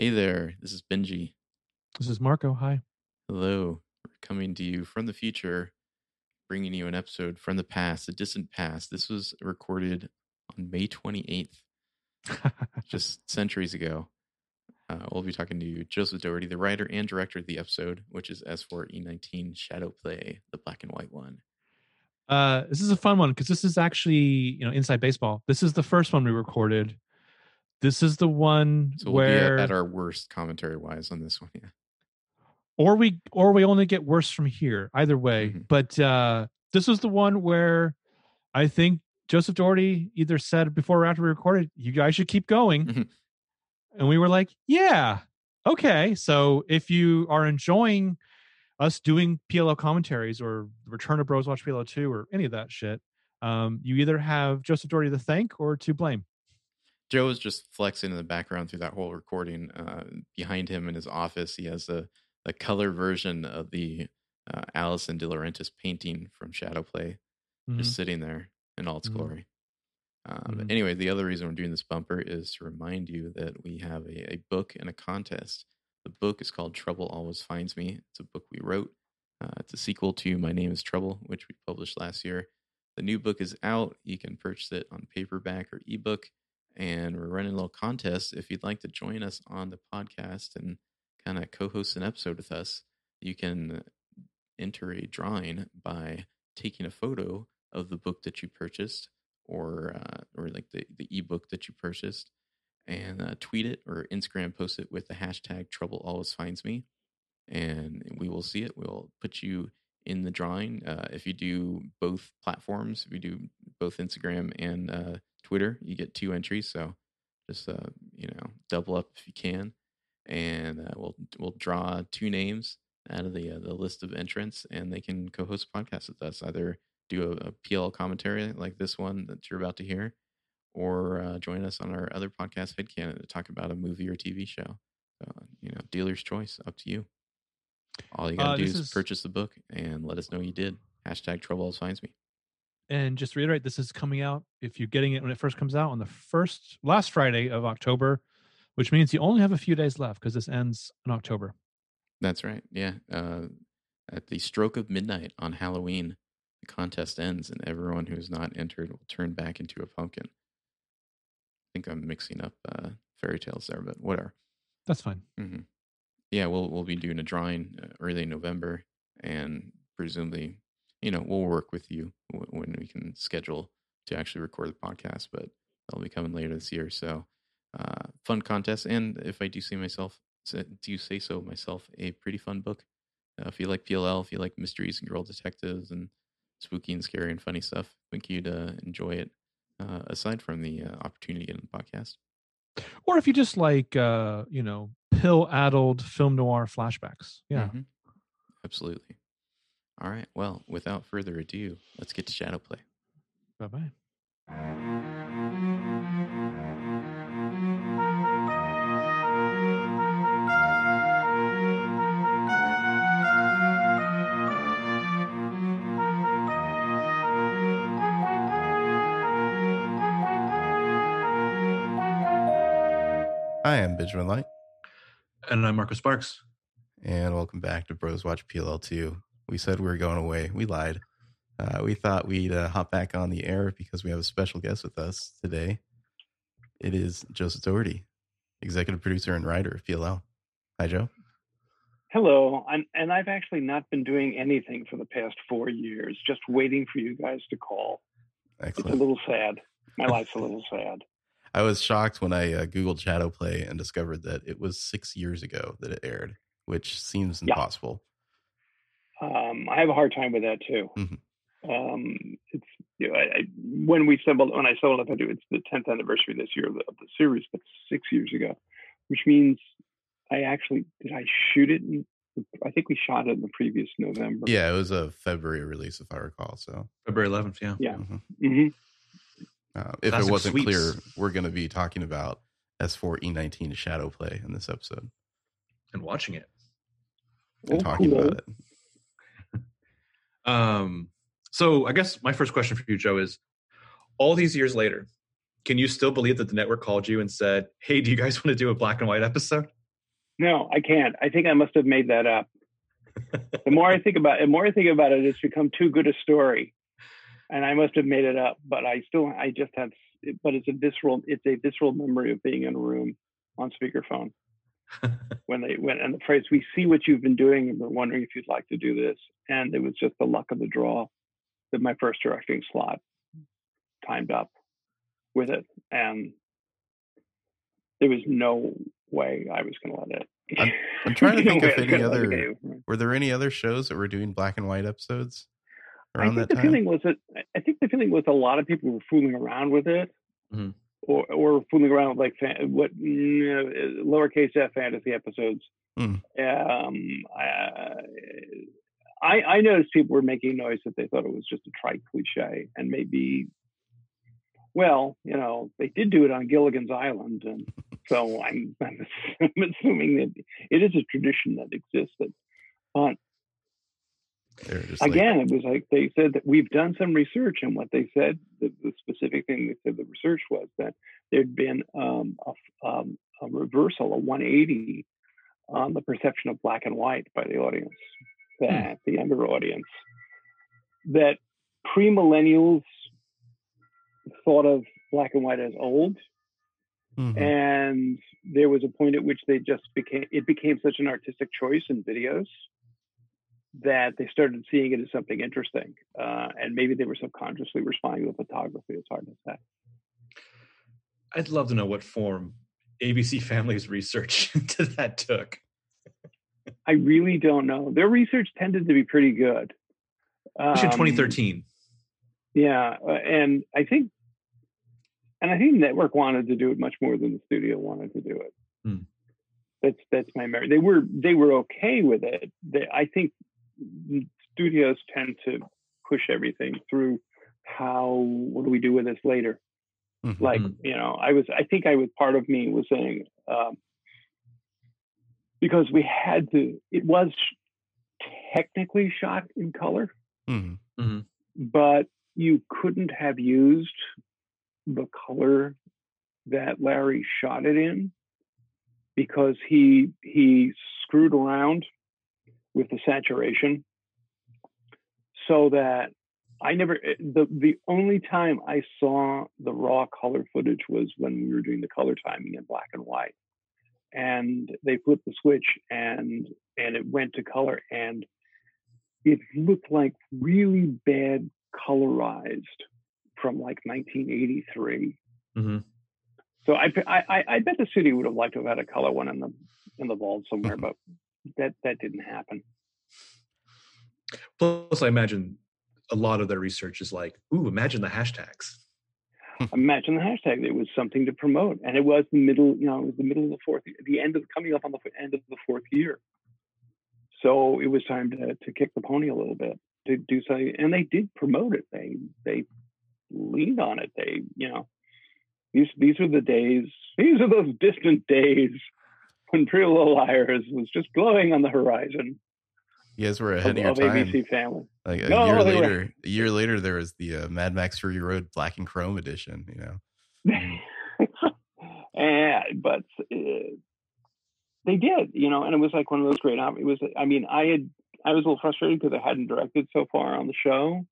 Hey there, this is Benji. This is Marco, hi. Hello, we're coming to you from the future, bringing you an episode from the past, a distant past. This was recorded on May 28th, just centuries ago. We'll be talking to Joseph Doherty, the writer and director of the episode, which is S4E19 Shadowplay, the black and white one. This is a fun one because this is actually, inside baseball. This is the first one we recorded. This is the one where we'll be at our worst commentary wise on this one, yeah. Or we only get worse from here. Either way, mm-hmm. But this was the one where I think Joseph Doherty either said before or after we recorded, "You guys should keep going," mm-hmm. And we were like, "Yeah, okay." So if you are enjoying us doing PLL commentaries or Return of Bros Watch PLL 2 or any of that shit, you either have Joseph Doherty to thank or to blame. Joe was just flexing in the background through that whole recording. Behind him in his office, he has a color version of the Alison De Laurentiis painting from Shadowplay, mm-hmm. just sitting there in all its mm-hmm. glory. But anyway, the other reason we're doing this bumper is to remind you that we have a book and a contest. The book is called Trouble Always Finds Me. It's a book we wrote. It's a sequel to My Name is Trouble, which we published last year. The new book is out. You can purchase it on paperback or ebook. And we're running a little contest. If you'd like to join us on the podcast and kind of co-host an episode with us, you can enter a drawing by taking a photo of the book that you purchased or like the ebook that you purchased, and tweet it or Instagram post it with the hashtag Trouble Always Finds Me, and we will see it. We'll put you in the drawing. If you do both platforms, if you do both Instagram and Twitter, you get 2 entries. So just double up if you can, and we'll draw 2 names out of the list of entrants, and they can co-host a podcast with us. Either do a PL commentary like this one that you're about to hear, or join us on our other podcast, Headcanon, to talk about a movie or TV show. So, dealer's choice, up to you. All you got to do is purchase the book and let us know you did. Hashtag Trouble Always Finds Me. And just to reiterate, this is coming out, if you're getting it when it first comes out, on the last Friday of October, which means you only have a few days left because this ends in October. That's right, yeah. At the stroke of midnight on Halloween, the contest ends, and everyone who's not entered will turn back into a pumpkin. I think I'm mixing up fairy tales there, but whatever. That's fine. Mm-hmm. Yeah, we'll be doing a drawing early November, and presumably, we'll work with you when we can schedule to actually record the podcast, but that'll be coming later this year. So, fun contest, and if I do say so myself, a pretty fun book. If you like PLL, if you like mysteries and girl detectives and spooky and scary and funny stuff, I think you'd enjoy it. Aside from the opportunity to get on the podcast, or if you just like pill-addled film noir flashbacks, yeah, mm-hmm. Absolutely. All right. Well, without further ado, let's get to Shadowplay. Bye. Hi, I'm Benjamin Light. And I'm Marco Sparks. And welcome back to Bros Watch PLL 2. We said we were going away. We lied. We thought we'd hop back on the air because we have a special guest with us today. It is Joseph Doherty, executive producer and writer of PLL. Hi, Joe. Hello. And I've actually not been doing anything for the past 4 years, just waiting for you guys to call. Excellent. It's a little sad. My life's a little sad. I was shocked when I Googled Shadowplay and discovered that it was 6 years ago that it aired, which seems impossible. I have a hard time with that too. Mm-hmm. It's when I settled up, it's the 10th anniversary this year of the series, but 6 years ago, which means I shoot it? I think we shot it in the previous November. Yeah, it was a February release, if I recall. So February 11th, yeah. Yeah. Mm-hmm. Mm-hmm. If Classic it wasn't sweeps. Clear, we're going to be talking about S4E19 Shadowplay in this episode. And watching it. And talking about it. So I guess my first question for you, Joe, is all these years later, can you still believe that the network called you and said, hey, do you guys want to do a black and white episode? No, I can't. I think I must have made that up. The more I think about it, it's become too good a story, and I must have made it up. But I just have. But it's a visceral memory of being in a room on speakerphone when the phrase, "We see what you've been doing, and we're wondering if you'd like to do this." And it was just the luck of the draw that my first directing slot timed up with it, and there was no way I was going to let it. I'm trying to think of any other. Were there any other shows that were doing black and white episodes around that time? I think the feeling was a lot of people were fooling around with it, mm-hmm. or fooling around with lowercase f fantasy episodes. Mm. I noticed people were making noise that they thought it was just a trite cliche, and maybe, well, you know, they did do it on Gilligan's Island, and. So I'm assuming that it is a tradition that existed. But again, it was like they said that we've done some research, and what they said, the specific thing they said the research was that there'd been a reversal, a 180 on the perception of black and white by the audience, that the younger audience, that pre-millennials thought of black and white as old. Mm-hmm. And there was a point at which they just became such an artistic choice in videos that they started seeing it as something interesting. And maybe they were subconsciously responding to photography. It's hard to say. I'd love to know what form ABC Family's research into that took. I really don't know. Their research tended to be pretty good. Especially 2013. Yeah. And I think Network wanted to do it much more than the studio wanted to do it. Mm. That's my memory. They were okay with it. I think studios tend to push everything through. What do we do with this later? Mm-hmm. Like, you know, I think part of me was saying, because we had to. It was technically shot in color, mm-hmm. Mm-hmm. but you couldn't have used the color that Larry shot it in, because he screwed around with the saturation, so that the only time I saw the raw color footage was when we were doing the color timing in black and white, and they flipped the switch and it went to color, and it looked like really bad colorized from like 1983. Mm-hmm. So I bet the studio would have liked to have had a color one in the vault somewhere, but that didn't happen. Plus, I imagine a lot of their research is like, ooh, imagine the hashtags. Imagine the hashtag. It was something to promote, and it was coming up on the end of the fourth year. So it was time to kick the pony a little bit, to do something, and they did promote it. They leaned on it. They, you know, these are the days. These are those distant days when Pretty Little Liars was just glowing on the horizon. You guys were ahead of your time. ABC Family. Like a year later, there was the Mad Max: Fury Road Black and Chrome edition. You know, they did. You know, and it was like one of those great. It was. I mean, I was a little frustrated because I hadn't directed so far on the show.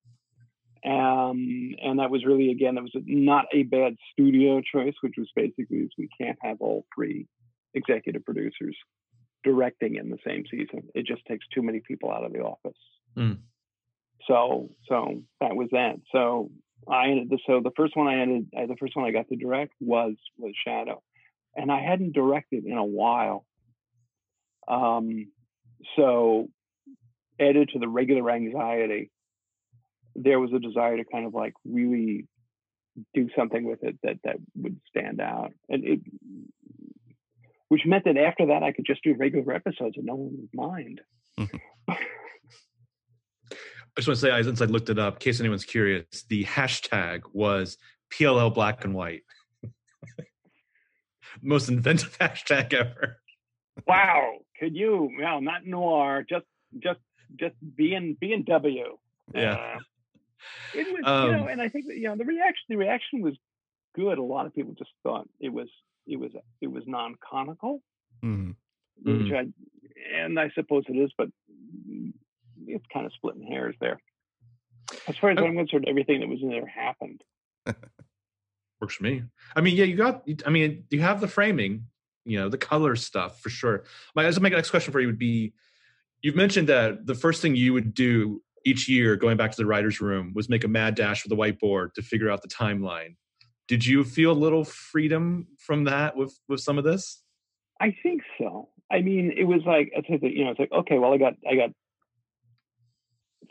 And that was really, again, that was not a bad studio choice, which was basically we can't have all three executive producers directing in the same season. It just takes too many people out of the office. Mm. So that was that. So the first one I got to direct was Shadow, and I hadn't directed in a while. So added to the regular anxiety, there was a desire to kind of like really do something with it that would stand out. Which meant that after that, I could just do regular episodes and no one would mind. Mm-hmm. I just want to say, since I looked it up, in case anyone's curious, the hashtag was PLL Black and White. Most inventive hashtag ever. Wow. Could you? No, not noir. Just B&W. Yeah. It was, you know, and I think that, you know, the reaction was good. A lot of people just thought it was non-conical. Mm-hmm. which I suppose it is, but it's kind of splitting hairs there. As far as I'm concerned, everything that was in there happened. Works for me. I mean, yeah, you have the framing, you know, the color stuff for sure. My next question for you would be, you've mentioned that the first thing you would do each year going back to the writer's room was make a mad dash for the whiteboard to figure out the timeline. Did you feel a little freedom from that with some of this? I think so. I mean, it was like, you know, it's like, okay, well, I got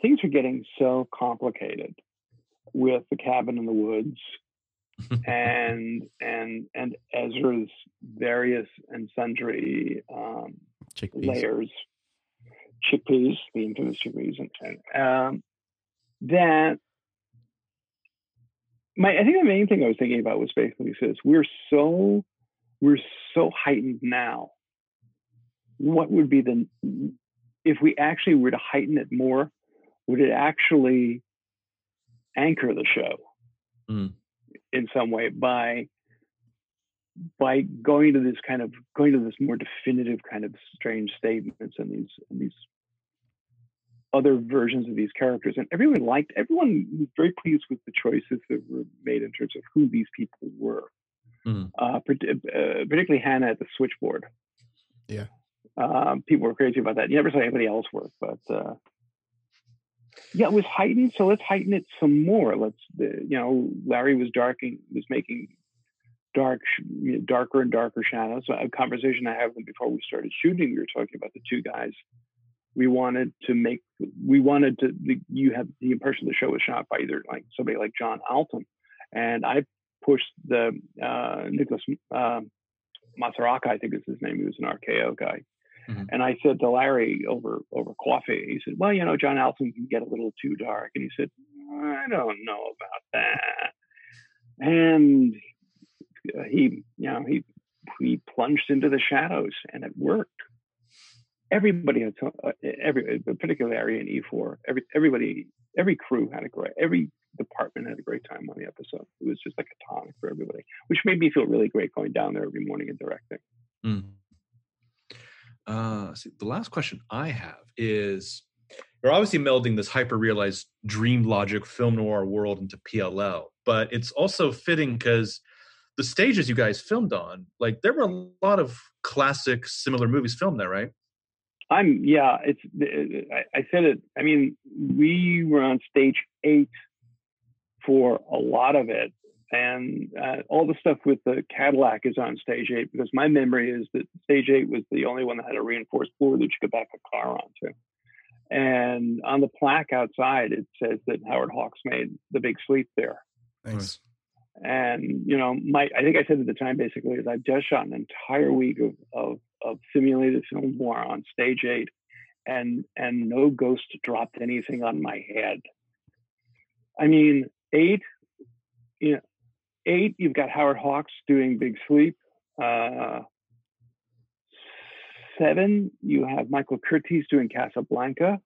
things are getting so complicated with The Cabin in the Woods and Ezra's various and sundry layers, chickpeas, the infamous chickpeas, and that. I think the main thing I was thinking about was basically this: we're so heightened now. What would be if we actually were to heighten it more? Would it actually anchor the show in some way by going to this more definitive kind of strange statements and these other versions of these characters? And everyone was very pleased with the choices that were made in terms of who these people were, particularly Hannah at the switchboard. Yeah. People were crazy about that. You never saw anybody else work, but yeah, it was heightened. So let's heighten it some more. Let's, you know, Larry was making darker and darker shadows. So a conversation I had with them before we started shooting, we were talking about the two guys. You had the impression the show was shot by either like somebody like John Alton, and I pushed the Nicholas Musuraca, I think is his name. He was an RKO guy. Mm-hmm. And I said to Larry over coffee, he said, well, you know, John Alton can get a little too dark. And he said, I don't know about that. And he plunged into the shadows, and it worked. Everybody had particularly Aria and E4. Every crew had every department had a great time on the episode. It was just like a tonic for everybody, which made me feel really great going down there every morning and directing. The last question I have is: you're obviously melding this hyper-realized dream logic film noir world into PLL, but it's also fitting because the stages you guys filmed on, like, there were a lot of classic similar movies filmed there, right? I said it. I mean, we were on stage 8 for a lot of it, and all the stuff with the Cadillac is on stage 8, because my memory is that stage 8 was the only one that had a reinforced floor that you could back a car onto. And on the plaque outside, it says that Howard Hawks made The Big Sleep there. Thanks. And, you know, I think I said at the time, basically, is I've just shot an entire week of simulated film noir on stage 8, and no ghost dropped anything on my head. I mean, 8, you've got Howard Hawks doing Big Sleep. 7, you have Michael Curtiz doing Casablanca.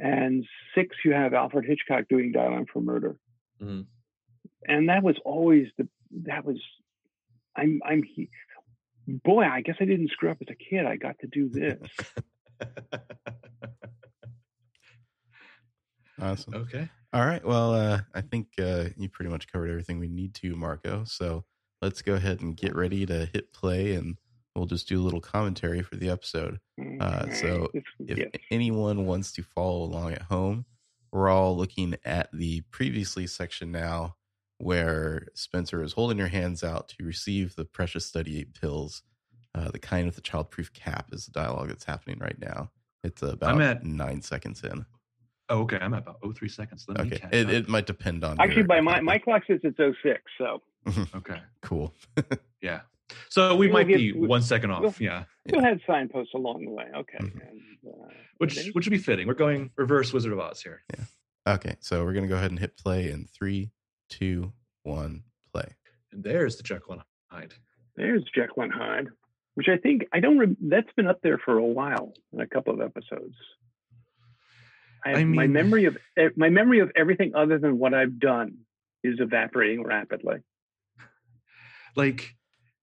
And 6, you have Alfred Hitchcock doing Dial M for Murder. Mm-hmm. And that was always boy, I guess I didn't screw up as a kid. I got to do this. Awesome. Okay. All right. Well, I think you pretty much covered everything we need to, Marco. So let's go ahead and get ready to hit play, and we'll just do a little commentary for the episode. So if anyone wants to follow along at home, we're all looking at the previously section now, where Spencer is holding your hands out to receive the precious Study 8 pills, the kind with the childproof cap is the dialogue that's happening right now. It's about 9 seconds in. Oh, okay. I'm at about 03 seconds. Let me catch up. It might depend on... Actually, by my clock says it's 06, so... Okay. Cool. Yeah. So we might be 1 second off. We'll have signposts along the way. Okay. Mm-hmm. And, which would be fitting. We're going reverse Wizard of Oz here. Yeah. Okay. So we're going to go ahead and hit play in 3, 2, 1, play. And there's the Jekyll and Hyde. Which I think that's been up there for a while in a couple of episodes. My memory of everything other than what I've done is evaporating rapidly. Like,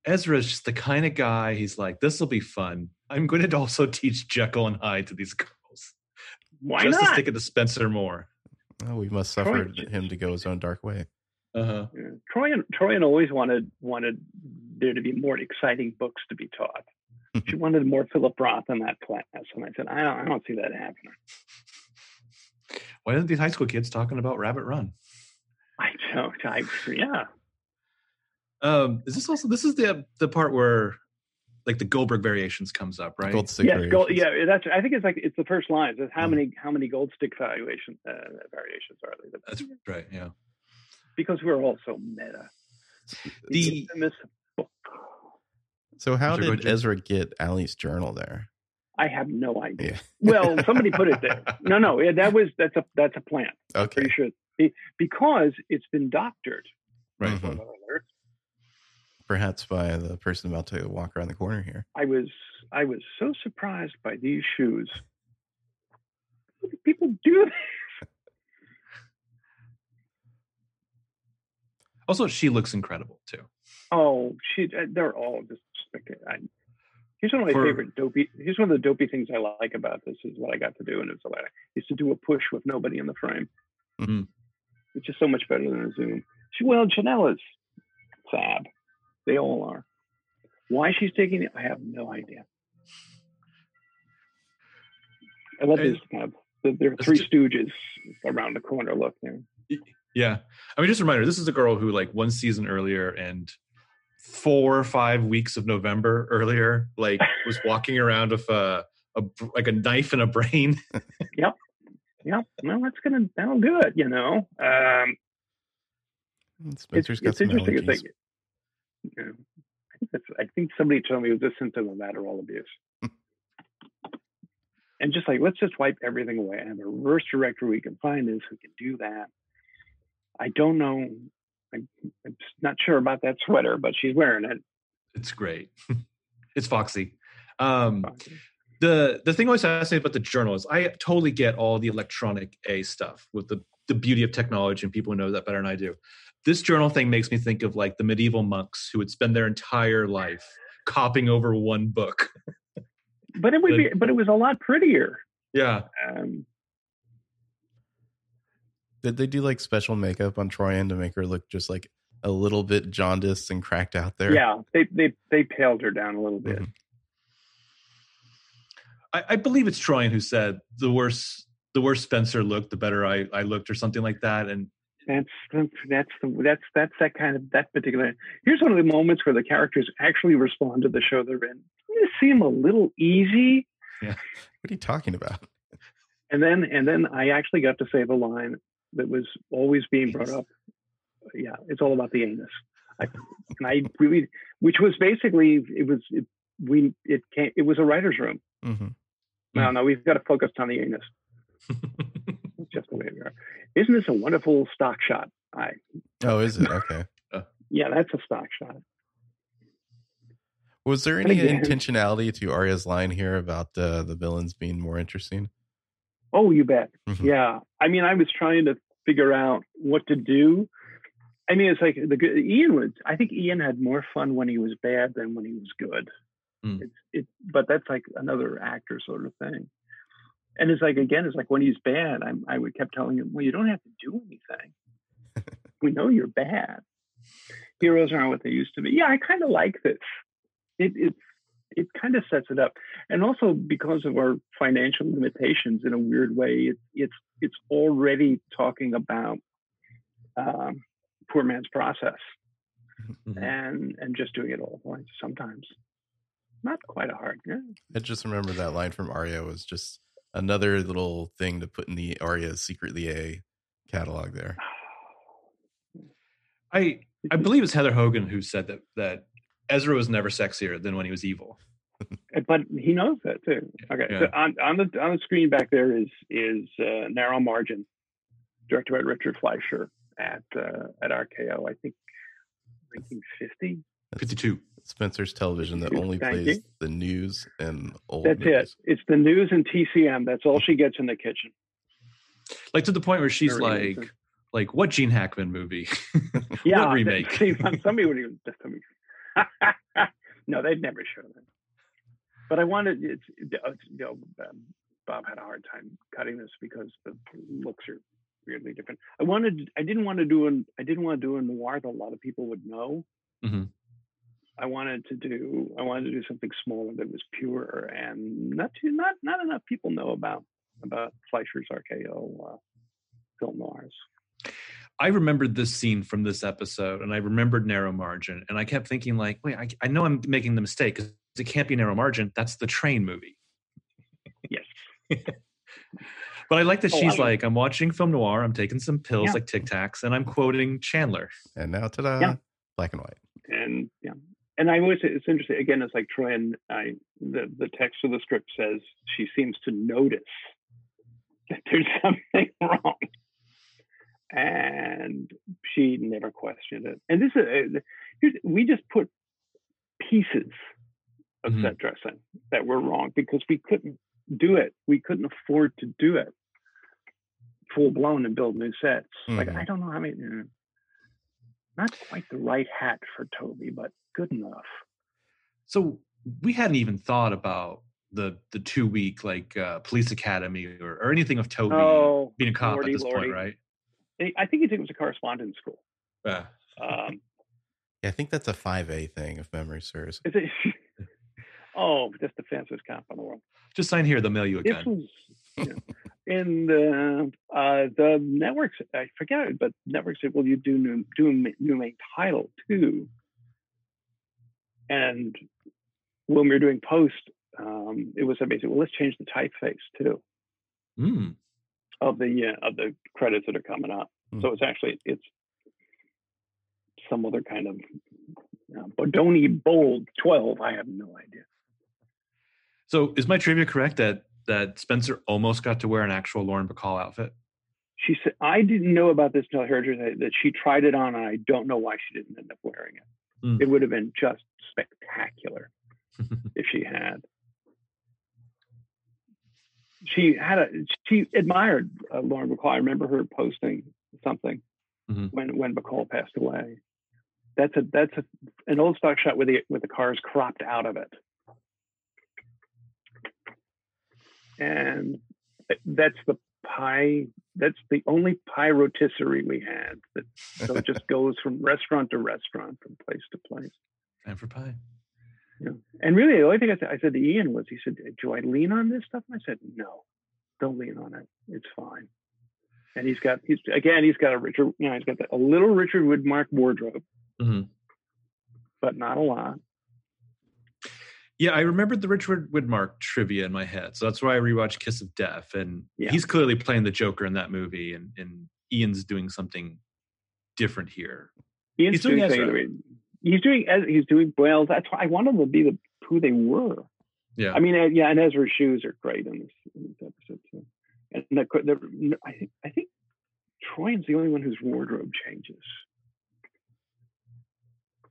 Ezra's just the kind of guy, he's like, this will be fun. I'm going to also teach Jekyll and Hyde to these girls. Why just not? Just to stick it to Spencer Moore. Oh, we must suffer him to go his own dark way. Uh-huh. Troyan always wanted there to be more exciting books to be taught. She wanted more Philip Roth in that class, and I said, I don't see that happening. Why aren't these high school kids talking about Rabbit Run? Yeah. Is this also this is the part where like the Goldberg Variations comes up, right? Gold Stick Variations. I think it's the first line. It's how many Gold Stick variations are there? That's right. Yeah. Because we're all so meta. So how did Ezra get Allie's journal there? I have no idea. Yeah. Well, somebody put it there. No, that's a plant. Okay. Pretty sure, because it's been doctored. Right. Mm-hmm. Perhaps by the person about to walk around the corner here. I was so surprised by these shoes. What do people do? Also, she looks incredible too. Oh, they're all just spectacular. Here's one of my favorite dopey. Here's one of the dopey things I like about this is what I got to do, and it's a lot. Is to do a push with nobody in the frame, mm-hmm. which is so much better than a zoom. Well, Janella's fab. They all are. Why she's taking it, I have no idea. I love this club. There are three Stooges around the corner. Look there. Yeah, I mean, just a reminder. This is a girl who, like, one season earlier and 4 or 5 weeks of November earlier, like, was walking around with a knife and a brain. Yep. Well, that'll do it. You know. Spencer's got some allergies. Like, you know, I think somebody told me it was a symptom of lateral abuse. And just like, let's just wipe everything away and have a reverse directory. We can find this. We can do that. I don't know. I'm not sure about that sweater, but she's wearing it. It's great. It's foxy. Foxy. The thing I always fascinated about the journal is I totally get all the electronic A stuff with the beauty of technology and people who know that better than I do. This journal thing makes me think of like the medieval monks who would spend their entire life copying over one book. But it was a lot prettier. Yeah. Did they do like special makeup on Troyan to make her look just like a little bit jaundiced and cracked out there? Yeah, they paled her down a little bit. Mm-hmm. I believe it's Troyan who said the worse Spencer looked, the better I looked, or something like that. And that's that kind of that particular. Here's one of the moments where the characters actually respond to the show they're in. You seem a little easy. Yeah, what are you talking about? And then I actually got to say the line that was always being brought up. Yeah, it's all about the anus. It was a writer's room. Mm-hmm. No, we've got to focus on the anus. It's just the way we are. Isn't this a wonderful stock shot? Oh, is it? Okay. Yeah, that's a stock shot. Was there any intentionality to Arya's line here about the villains being more interesting? Oh, you bet. Mm-hmm. Yeah. I mean, I was trying to figure out what to do. I mean, it's like I think Ian had more fun when he was bad than when he was good. Mm. But that's like another actor sort of thing. And it's like, again, it's like when he's bad, I kept telling him, well, you don't have to do anything. We know you're bad. Heroes aren't what they used to be. Yeah, I kind of like this. It kind of sets it up, and also because of our financial limitations, in a weird way, it's already talking about poor man's process, mm-hmm. and just doing it all at once. Sometimes, not quite a hard. Yeah. I just remember that line from Aria was just another little thing to put in the Aria Secretly A catalog. There, I believe it's Heather Hogan who said that Ezra was never sexier than when he was evil, but he knows that too. Okay, yeah. So on the screen back there is Narrow Margin, directed by Richard Fleischer at RKO. I think 1950, 52. Spencer's Television that only plays the news and old. That's movies. It. It's the news and TCM. That's all she gets in the kitchen. Like to the point where she's like what Gene Hackman movie? Yeah, what remake? Somebody would even. No, they'd never show that. But I wanted it. Bob had a hard time cutting this because the looks are weirdly different. I didn't want to do a noir that a lot of people would know. Mm-hmm. I wanted to do something smaller that was pure and not enough people know about Fleischer's RKO film noirs. I remembered this scene from this episode, and I remembered Narrow Margin, and I kept thinking, like, wait, I know I'm making the mistake because it can't be Narrow Margin. That's the train movie. Yes. But I like that she's like, I'm watching film noir, I'm taking some pills like Tic Tacs, and I'm quoting Chandler. And now, ta-da, black and white. And yeah. And I always, it's interesting, again, it's like Troyan, the text of the script says she seems to notice that there's something wrong. And she never questioned it. And this is, we just put pieces of set dressing that were wrong because we couldn't do it. We couldn't afford to do it full blown and build new sets. Mm-hmm. Like, I don't know how many, not quite the right hat for Toby, but good enough. So we hadn't even thought about the 2 week, like, police academy or anything of Toby being a cop at this point, right? I think he took it was a correspondence school. I think that's a 5A thing, if memory serves. That's the fanciest cop in the world. Just sign here, they'll mail you a gun. And the networks, I forget it, but networks said, well, you do new main title, too. And when we were doing post, it was amazing. Well, let's change the typeface, too. Mm. Of the credits that are coming up, so it's some other kind of Bodoni Bold 12. I have no idea. So, is my trivia correct that Spencer almost got to wear an actual Lauren Bacall outfit? She said, "I didn't know about this until I heard her that she tried it on, and I don't know why she didn't end up wearing it. It would have been just spectacular if she had." She admired Lauren Bacall. I remember her posting something when Bacall passed away. That's an old stock shot with the cars cropped out of it, and that's the pie. That's the only pie rotisserie we had. So it just goes from restaurant to restaurant, from place to place. Time for pie. Yeah. And really, the only thing I said to Ian was, he said, do I lean on this stuff? And I said, no, don't lean on it. It's fine. And he's got a little Richard Widmark wardrobe, but not a lot. Yeah, I remembered the Richard Widmark trivia in my head. So that's why I rewatched Kiss of Death. And he's clearly playing the Joker in that movie. And Ian's doing something different here. Ian's doing Ezra. He's doing well. That's why I wanted to be who they were. Yeah, I mean, and Ezra's shoes are great in this episode too. And I think Troyan's the only one whose wardrobe changes.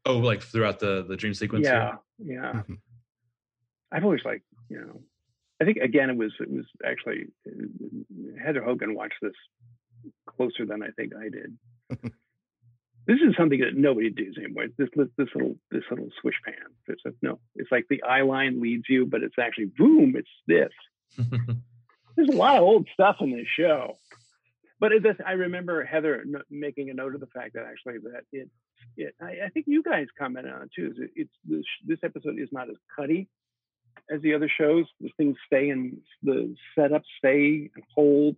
Oh, like throughout the dream sequence. Yeah. Mm-hmm. I've always liked, I think again it was actually Heather Hogan watched this closer than I think I did. This is something that nobody does anymore. This little swish pan. It's like the eye line leads you, but it's actually boom. It's this. There's a lot of old stuff in this show, but I remember Heather making a note of the fact that actually that it. I think you guys commented on it too. This episode is not as cutty as the other shows. The things stay in the setup, stay and hold,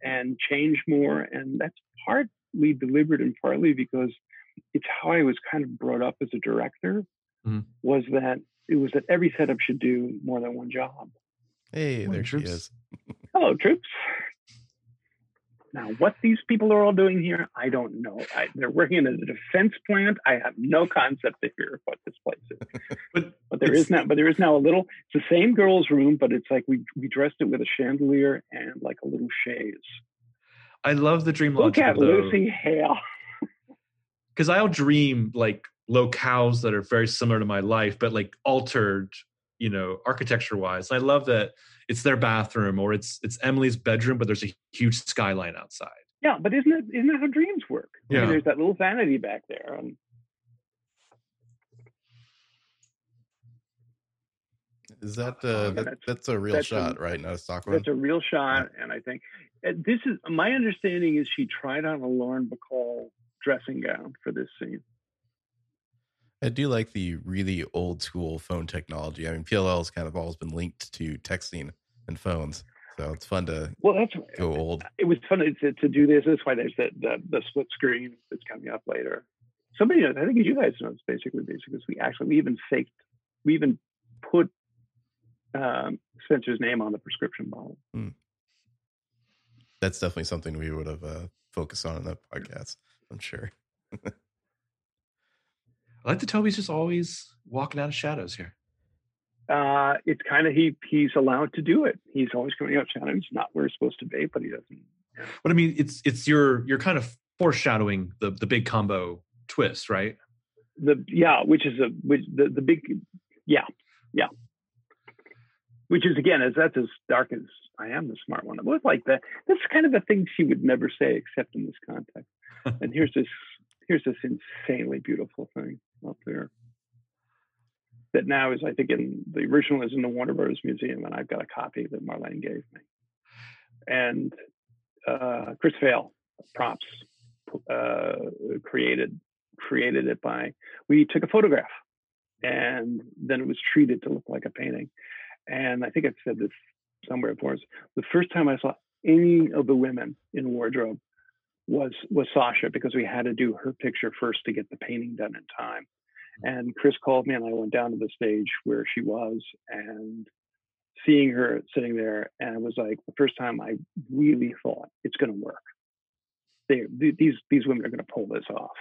and change more, and that's part. Delivered and partly because it's how I was kind of brought up as a director was that every setup should do more than one job. Hey, there she is. Hello, troops. Now, what these people are all doing here, I don't know. They're working in a defense plant. I have no concept of what this place is. But there is now a little. It's the same girl's room, but it's like we dressed it with a chandelier and like a little chaise. I love the dream logic. Look at Lucy Hale. Because I'll dream like locales that are very similar to my life, but like altered, architecture-wise. I love that it's their bathroom or it's Emily's bedroom, but there's a huge skyline outside. Yeah, but isn't that how dreams work? Yeah. I mean, there's that little vanity back there. Is that that's a real shot, right? Not a stock one. That's a real shot, and I think this is my understanding is she tried on a Lauren Bacall dressing gown for this scene. I do like the really old school phone technology. I mean, PLL's kind of always been linked to texting and phones, so it's fun to go old. It was fun to do this. That's why there's the split screen that's coming up later. Somebody, I think you guys know, it's basically we even put Spencer's name on the prescription bottle. Hmm. That's definitely something we would have focused on in that podcast, I'm sure. I like that Toby's just always walking out of shadows here. It's kind of he's allowed to do it. He's always coming out of shadows. He's not where he's supposed to be, but he doesn't. But I mean, it's you're kind of foreshadowing the big combo twist, right? Which is the big which is again that's as dark as I am the smart one. It was like that. That's kind of the thing she would never say except in this context. And here's this insanely beautiful thing up there that now is, I think, in the original is in the Warner Brothers Museum, and I've got a copy that Marlene gave me. And Chris Vale, props, created it by, we took a photograph, and then it was treated to look like a painting. And I think I've said this somewhere before. The first time I saw any of the women in wardrobe was Sasha, because we had to do her picture first to get the painting done in time. And Chris called me, and I went down to the stage where she was, and seeing her sitting there, and it was like the first time I really thought it's going to work. These women are going to pull this off.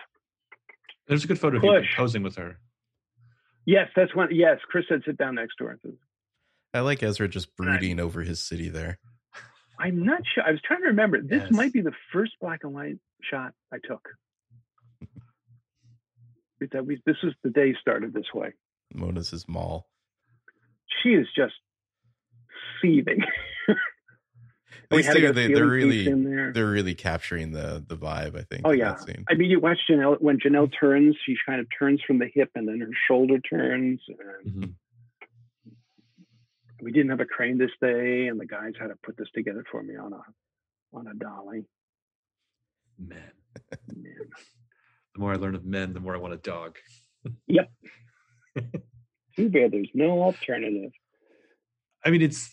There's a good photo of you posing with her. Yes, that's one. Yes, Chris said sit down next to her. I like Ezra just brooding over his city there. I'm not sure. I was trying to remember. This might be the first black and white shot I took. This was the day started this way. Mona's mall. She is just seething. They're really capturing the vibe, I think. Oh yeah. I mean, you watch Janelle, when Janelle turns, she kind of turns from the hip, and then her shoulder turns. And we didn't have a crane this day, and the guys had to put this together for me on a dolly. Man. The more I learn of men, the more I want a dog. Yep. Too bad there's no alternative. I mean, it's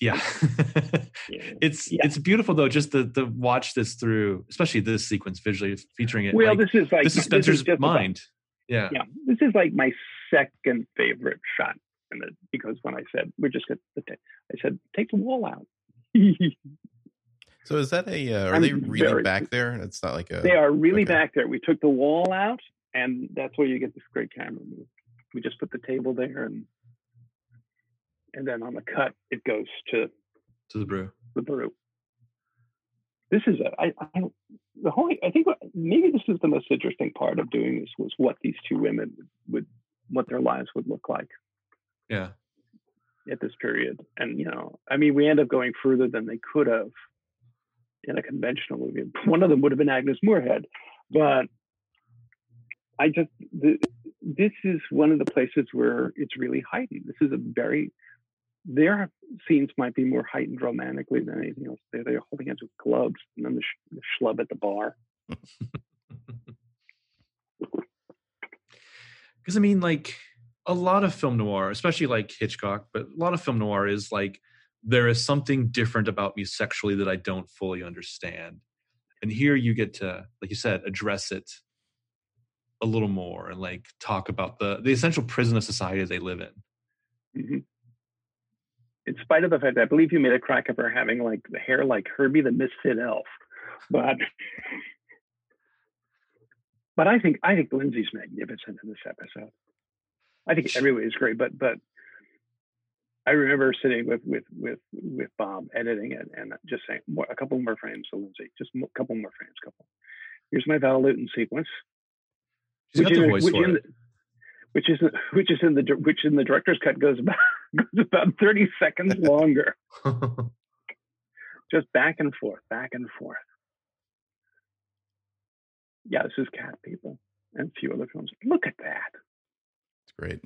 beautiful though, just to watch this through, especially this sequence visually featuring it. Well, like, this is Spencer's mind. Yeah. This is like my second favorite shot, because when I said we're just going to, I said take the wall out. So is that are they really back there? It's not like a... They are really back there. We took the wall out, and that's where you get this great camera move. We just put the table there, and then on the cut, it goes to the brew. This is I think maybe this is the most interesting part of doing this was what these two women what their lives would look like. Yeah. At this period, and you know, I mean, we end up going further than they could have in a conventional movie. One of them would have been Agnes Moorehead, but I just, this is one of the places where it's really heightened. This is their scenes might be more heightened romantically than anything else. They're holding hands with gloves, and then the schlub at the bar. Because I mean, like a lot of film noir, especially like Hitchcock, but a lot of film noir is like, there is something different about me sexually that I don't fully understand. And here you get to, like you said, address it a little more and like talk about the essential prison of society they live in. Mm-hmm. In spite of the fact that I believe you made a crack of her having like the hair like Herbie the Misfit Elf. But I think Lindsay's magnificent in this episode. I think everybody is great, but I remember sitting with Bob editing it and just saying a couple more frames to Lindsay, just a couple more frames. Here's my Val Lewton sequence. She's got the voice for it. Which in the director's cut goes about 30 seconds longer. Just back and forth. Yeah, this is Cat People and a few other films. Look at that. It's great.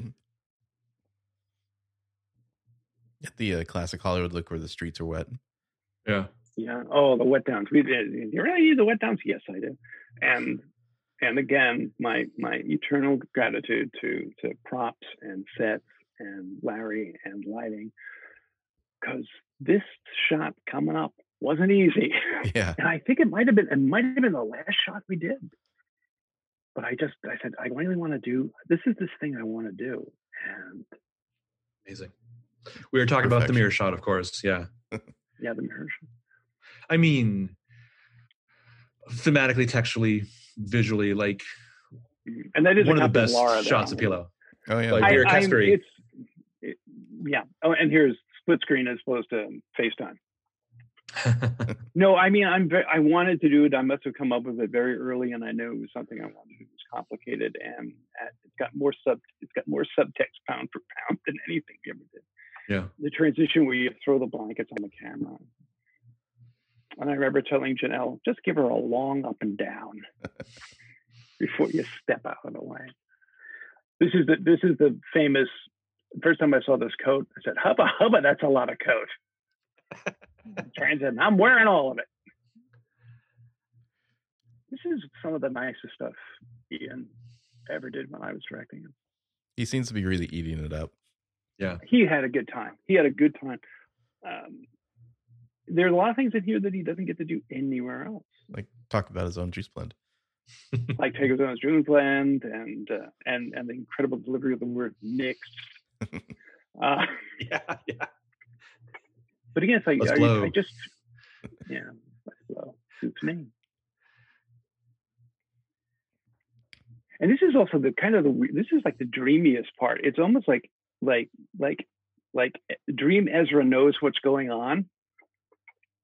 Get the classic Hollywood look where the streets are wet. Yeah. Yeah. Oh, the wet downs. Did I use the wet downs? Yes, I did. And again, my eternal gratitude to props and sets and Larry and lighting, because this shot coming up wasn't easy. Yeah. And I think it might have been the last shot we did. But I said, I really want to do, this is this thing I want to do. And amazing. We were talking about the mirror shot, of course. Yeah. Yeah, the mirror shot. I mean, thematically, textually, visually, like, and that is one of the best shots of PLL. Oh yeah, like yeah. Oh, and here's split screen as opposed to FaceTime. No, I mean, I wanted to do it. I must have come up with it very early, and I knew it was something I wanted to do. It was complicated, and it's got more subtext pound for pound than anything we ever did. Yeah, the transition where you throw the blankets on the camera. And I remember telling Janelle, just give her a long up and down before you step out of the way. This is the famous, first time I saw this coat, I said, hubba, hubba, that's a lot of coat. Transit, I'm wearing all of it. This is some of the nicest stuff Ian ever did when I was directing him. He seems to be really eating it up. Yeah. He had a good time. There are a lot of things in here that he doesn't get to do anywhere else. Like talk about his own juice blend. Like take his own juice blend and the incredible delivery of the word mixed. Yeah. But again, it's like, it's me. And this is also this is like the dreamiest part. It's almost like Dream Ezra knows what's going on.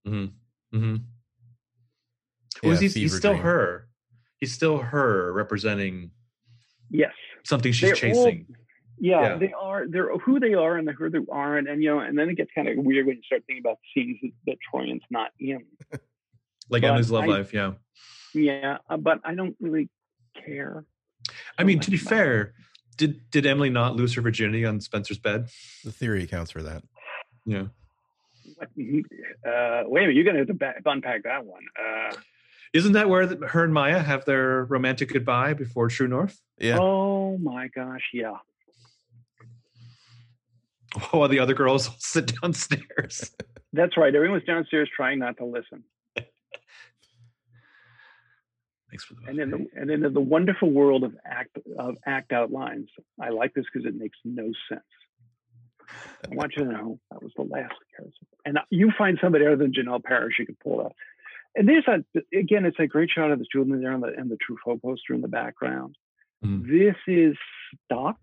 Mm-hmm. Mm-hmm. Yeah, well, he's still dream. Her. He's still her representing. Yes. Something they're chasing. All, yeah, they are. They're who they are and who they aren't, and and then it gets kind of weird when you start thinking about scenes that Troyan's not in. Like Emily's love life. Yeah. Yeah, but I don't really care. I mean, to be fair, did Emily not lose her virginity on Spencer's bed? The theory accounts for that. Yeah. Wait a minute, you're going to have to unpack that one. Isn't that where her and Maya have their romantic goodbye before True North? Yeah. Oh my gosh, yeah. While the other girls sit downstairs. That's right. Everyone's downstairs trying not to listen. Thanks for the and then the wonderful world of act out lines. I like this because it makes no sense. I want you to know that was the last comparison. And you find somebody other than Janelle Parrish you could pull out. And there's it's a great shot of the children there and the True Foe poster in the background. Mm. This is stock,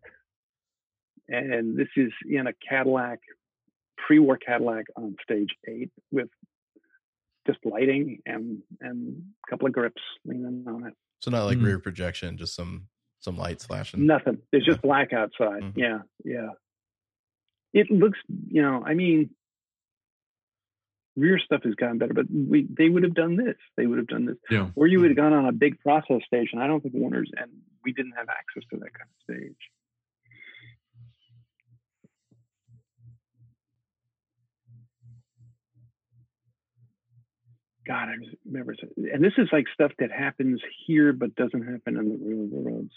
and this is in a Cadillac, pre-war Cadillac on stage 8 with just lighting and a couple of grips leaning on it. So not like rear projection, just some lights flashing. Nothing. It's just black outside. Mm-hmm. Yeah, yeah. It looks, I mean, rear stuff has gotten better, but they would have done this. They would have done this. Yeah. Or you would have gone on a big process stage, and I don't think Warner's, and we didn't have access to that kind of stage. God, I remember. And this is like stuff that happens here, but doesn't happen in the real world.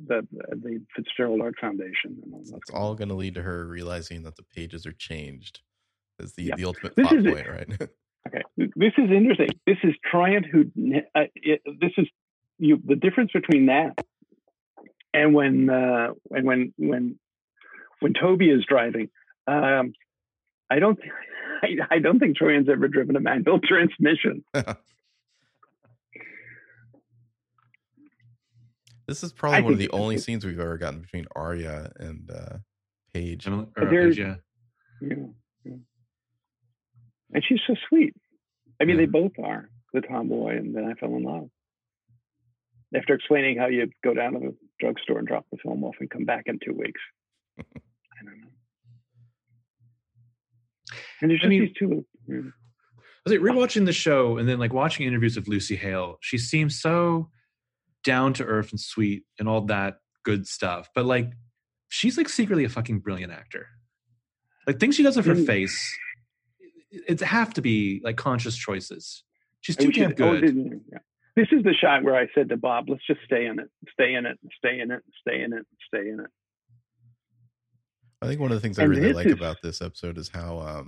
The Fitzgerald Art Foundation. And all that. It's all going to lead to her realizing that the pages are changed. Is the ultimate plot point, right? Okay, this is interesting. This is Troyan who. The difference between that and when Toby is driving. I don't think Troyan's ever driven a manual transmission. This is probably one of the only scenes we've ever gotten between Aria and Paige. Yeah. And she's so sweet. I mean, they both are, the tomboy, and then I fell in love. After explaining how you go down to the drugstore and drop the film off and come back in 2 weeks. I don't know. And there's these two. Yeah. I was like rewatching the show and then like watching interviews of Lucy Hale. She seems so down to earth and sweet and all that good stuff, but like she's like secretly a fucking brilliant actor. Like things she does with her face, it's have to be like conscious choices. She's too damn good. This is the shot where I said to Bob, let's just stay in it, stay in it, stay in it, stay in it, stay in it. I think one of the things I really like about this episode is how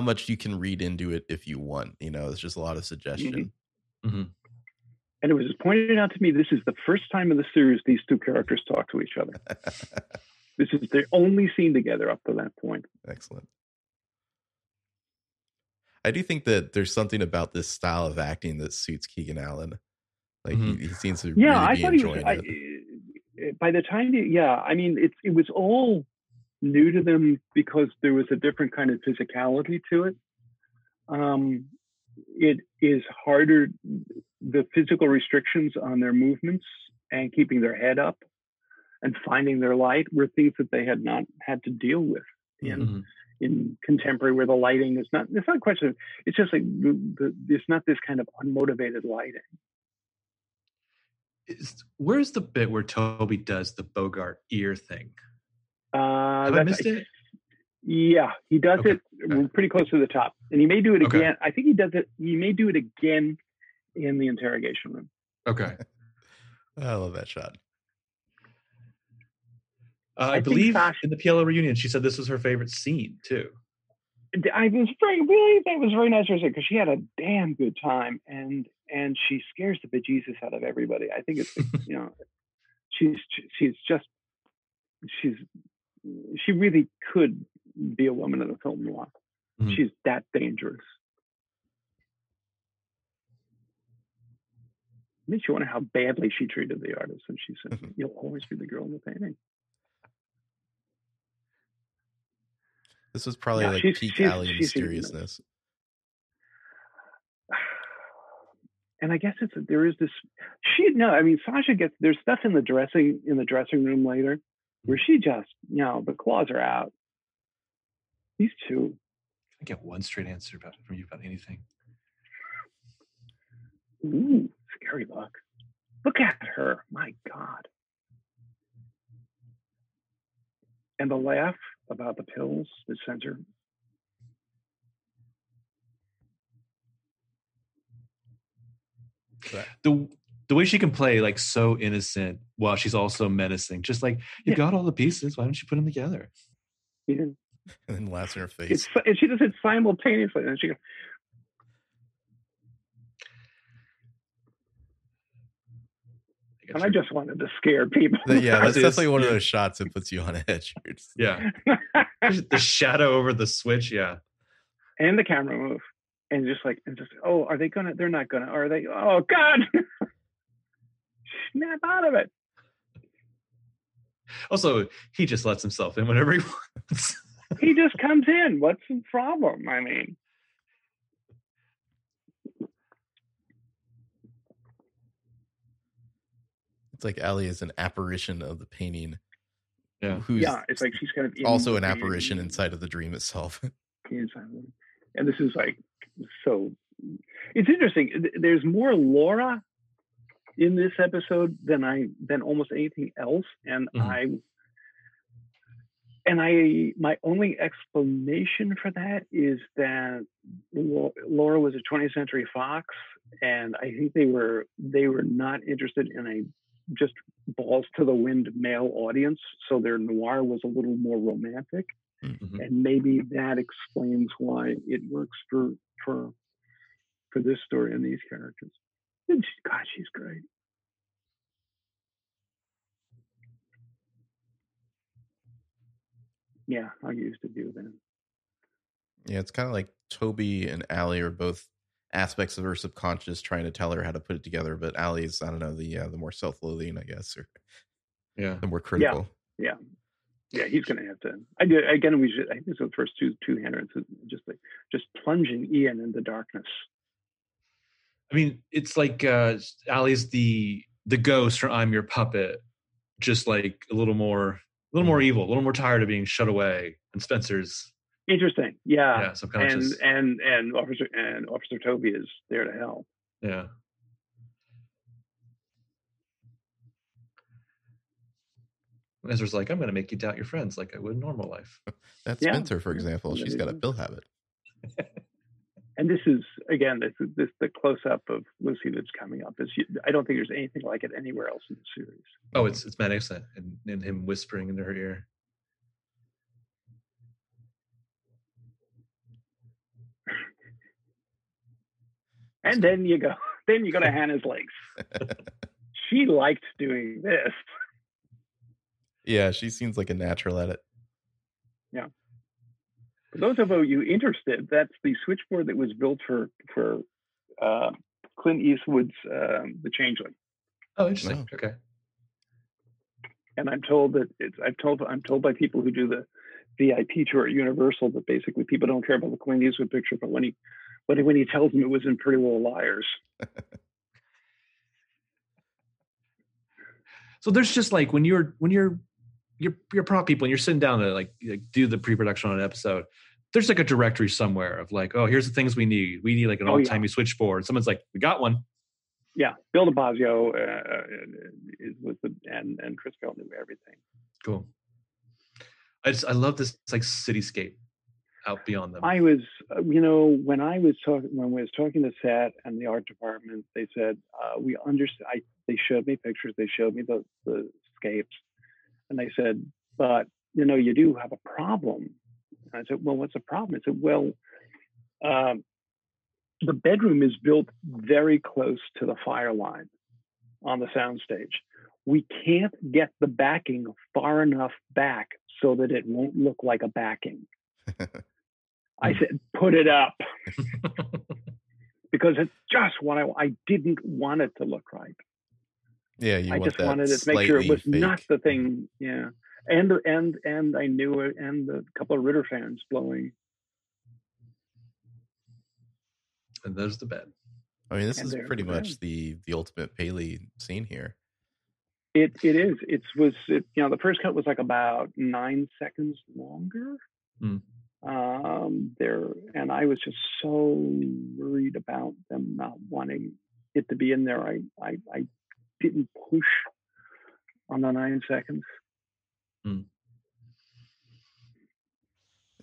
much you can read into it if you want. You know, it's just a lot of suggestion. Mm-hmm. Mm-hmm. And it was pointed out to me, this is the first time in the series these two characters talk to each other. This is their only scene together up to that point. Excellent. I do think that there's something about this style of acting that suits Keegan Allen. Like mm-hmm. he seems to really be enjoying it. By the time, I mean, it was all new to them because there was a different kind of physicality to it. It is harder, the physical restrictions on their movements and keeping their head up and finding their light were things that they had not had to deal with mm-hmm. in contemporary, where the lighting is not, it's not a question of, it's just like, it's not this kind of unmotivated lighting. Where's the bit where Toby does the Bogart ear thing? Have I missed it? Yeah, he does it pretty close to the top. And he may do it again. I think he does it. He may do it again in the interrogation room. Okay. I love that shot. I believe Sasha, in the PLL reunion, she said this was her favorite scene, too. That was very nice of her to say, because she had a damn good time. And she scares the bejesus out of everybody. I think it's, you know, she really could be a woman in a film noir. Mm-hmm. She's that dangerous. It makes you wonder how badly she treated the artist. And she said, you'll always be the girl in the painting. This was probably peak alley mysteriousness. And I guess Sasha gets, there's stuff in the dressing room later where she just, the claws are out. These two. I get one straight answer from you about anything. Ooh, scary look. Look at her. My God. And the laugh about the pills, the censor. The way she can play like so innocent while she's also menacing, just like you got all the pieces, why don't you put them together? Yeah. And then laughs in her face. And she does it simultaneously. And she goes, I just wanted to scare people. Yeah, that's definitely one of those shots that puts you on edge. Yeah. The shadow over the switch, yeah. And the camera move. And just like, are they going to, they're not going to, are they, oh God. Snap out of it. Also, he just lets himself in whenever he wants. He just comes in. What's the problem? I mean. It's like Allie is an apparition of the painting. Yeah. It's like she's kind of also an apparition inside of the dream itself. And this is like, so it's interesting. There's more Laura in this episode than almost anything else. And mm-hmm. My only explanation for that is that Laura was a 20th Century Fox, and I think they were not interested in a just balls to the wind male audience, so their noir was a little more romantic, mm-hmm. and maybe that explains why it works for this story and these characters. And she's great. Yeah, I used to do that. Yeah, it's kind of like Toby and Allie are both aspects of her subconscious trying to tell her how to put it together, but Allie's, I don't know, the more self-loathing, I guess, or the more critical. Yeah, he's going to have to. I think the first two-handers, just plunging Ian in the darkness. I mean, it's like Allie's the ghost from I'm Your Puppet, just like a little more evil, a little more tired of being shut away. And Spencer's interesting, yeah, subconscious, and Officer Toby is there to help. Yeah. Ezra's like, I'm going to make you doubt your friends like I would in normal life. That's Spencer, for example. She's got a pill habit. And this is, again, this the close-up of Lucy that's coming up. I don't think there's anything like it anywhere else in the series. Oh, it's magnificent. And him whispering into her ear. And then you go. Then you go to Hannah's legs. She liked doing this. Yeah, she seems like a natural at it. Yeah. For those of you interested, that's the switchboard that was built for Clint Eastwood's The Changeling. Oh, interesting. Wow. Okay. And I'm told that I'm told by people who do the VIP tour at Universal that basically people don't care about the Clint Eastwood picture, but when he tells them it was in Pretty Little Liars. So there's just like when you're prop people and you're sitting down to like do the pre-production on an episode, there's like a directory somewhere of like, oh, here's the things we need. We need like an old-timey switchboard. Someone's like, we got one. Yeah, Bill DeBasio and Chris Bell knew everything. Cool. I love this like cityscape out beyond them. I was, when I was talking to Sat and the art department, they said we understand. They showed me pictures. They showed me the scapes. And they said, but, you do have a problem. And I said, well, what's the problem? I said, well, the bedroom is built very close to the fire line on the soundstage. We can't get the backing far enough back so that it won't look like a backing. I said, put it up. Because it's just what I didn't want it to look right. Yeah, I just wanted to make sure it was not the thing. Yeah, and I knew it, and a couple of Ritter fans blowing. And there's the bed. I mean, this is pretty much the ultimate Paley scene here. It is. The first cut was like about 9 seconds longer. Mm. And I was just so worried about them not wanting it to be in there. I didn't push on the 9 seconds. Mm.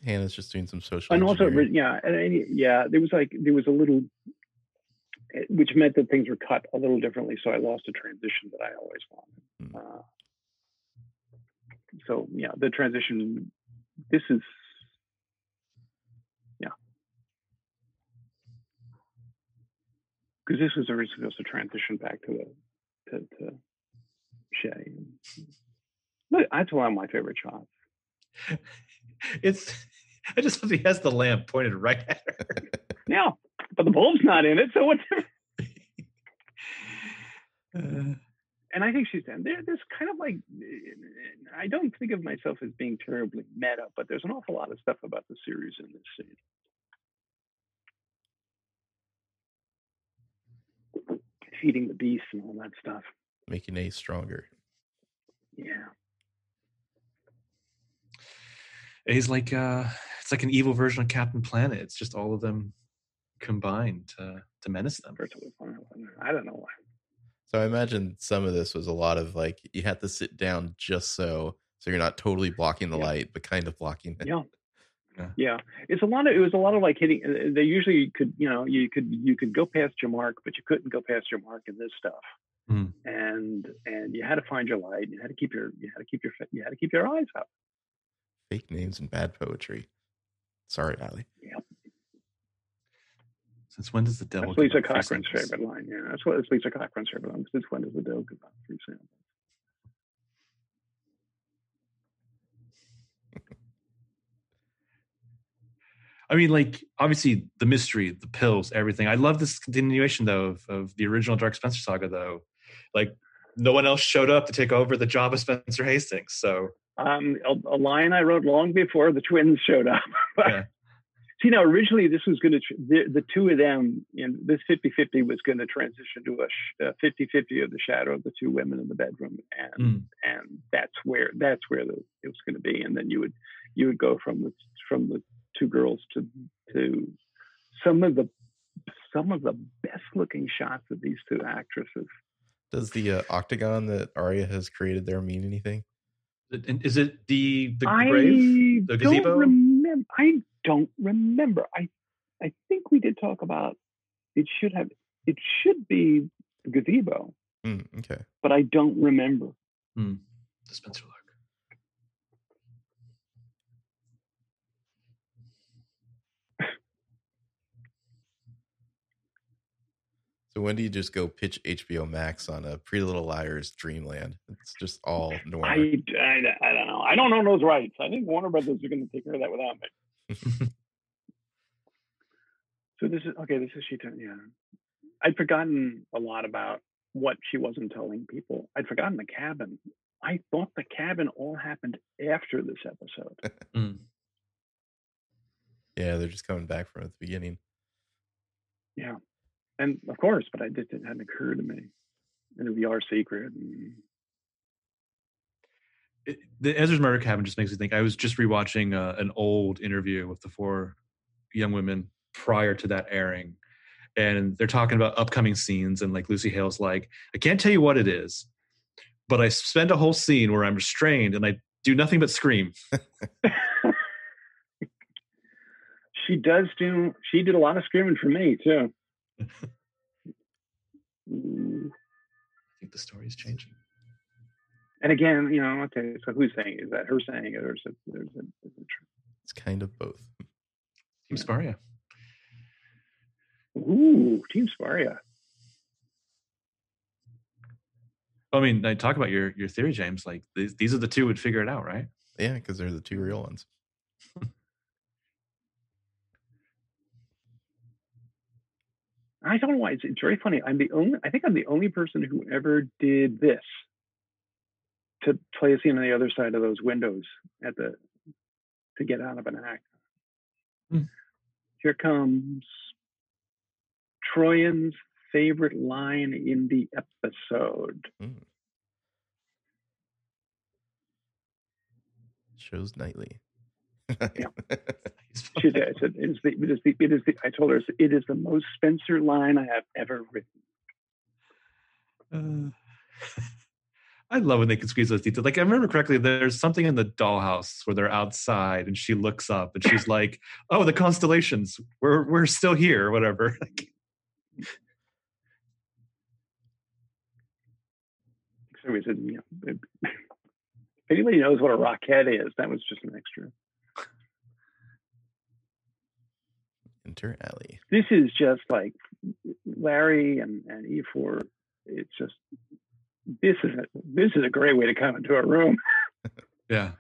Hannah's just doing some social engineering. There was a little, which meant that things were cut a little differently, so I lost a transition that I always wanted. Mm. The transition. This is. Because this was originally supposed to transition back to Shay. That's one of my favorite shots. I just love he has the lamp pointed right at her. Yeah, but the bulb's not in it, so what's and I think she's done. There's kind of like, I don't think of myself as being terribly meta, but there's an awful lot of stuff about the series in this scene. Feeding the beast and all that stuff, making Ace stronger. Yeah, A's like it's like an evil version of Captain Planet. It's just all of them combined to menace them. I don't know why. So I imagine some of this was a lot of like you had to sit down just so you're not totally blocking the light, but kind of blocking it. Yeah. Yeah, it was a lot of like hitting. They usually could, you could go past your mark, but you couldn't go past your mark in this stuff. Mm. And you had to find your light. You had to keep your eyes up. Fake names and bad poetry. Sorry, Allie. Yep. Since when does the devil? That's Lisa Cochran's favorite line. Yeah, that's Lisa Cochran's favorite line. Since when does the devil give up free samples? I mean, like, obviously, the mystery, the pills, everything. I love this continuation, though, of the original Dark Spencer saga, though. Like, no one else showed up to take over the job of Spencer Hastings, so... a line I wrote long before the twins showed up. Yeah. See, now, originally, this was going to... The two of them, this 50-50 was going to transition to a 50-50 of the shadow of the two women in the bedroom. And that's where it was going to be. And then you would go from the two girls to some of the best looking shots of these two actresses. Does the octagon that Aria has created there mean anything? Is it the grave? The gazebo? I don't remember. I think we did talk about it. It should be the gazebo. Okay. But I don't remember. Dispenser lock. So when do you just go pitch HBO Max on a Pretty Little Liars Dreamland? It's just all noir. I don't know. I don't own those rights. I think Warner Brothers are going to take care of that without me. So this is, okay, this is she, yeah. I'd forgotten a lot about what she wasn't telling people. I'd forgotten the cabin. I thought the cabin all happened after this episode. Yeah, they're just coming back from it at the beginning. Yeah. And of course, but I just, it hadn't occurred to me. And it would be our secret. And... The Ezra's murder cabin just makes me think. I was just rewatching an old interview with the four young women prior to that airing, and they're talking about upcoming scenes. And like Lucy Hale's like, I can't tell you what it is, but I spend a whole scene where I'm restrained and I do nothing but scream. She did a lot of screaming for me too. I think the story is changing. And again, you know, okay, so who's saying it? Is that her saying it, or is it true? It's kind of both. Team Sparia. Ooh, Team Sparia. I mean, I talk about your theory, James. Like these are the two would figure it out, right? Yeah, because they're the two real ones. I don't know why it's very funny. I think I'm the only person who ever did this to play a scene on the other side of those windows to get out of an act. Here comes Troyan's favorite line in the episode. Shows nightly. Yeah. She did. I said, I told her, it is the most Spencer line I have ever written. I love when they can squeeze those details. Like, I remember correctly, there's something in the dollhouse where they're outside and she looks up and she's like, oh, the constellations, we're still here, or whatever. So we said, yeah, if anybody knows what a rockhead is, that was just an extra. Enter alley. This is just like Larry and E4. It's just this is a great way to come into a room. Yeah.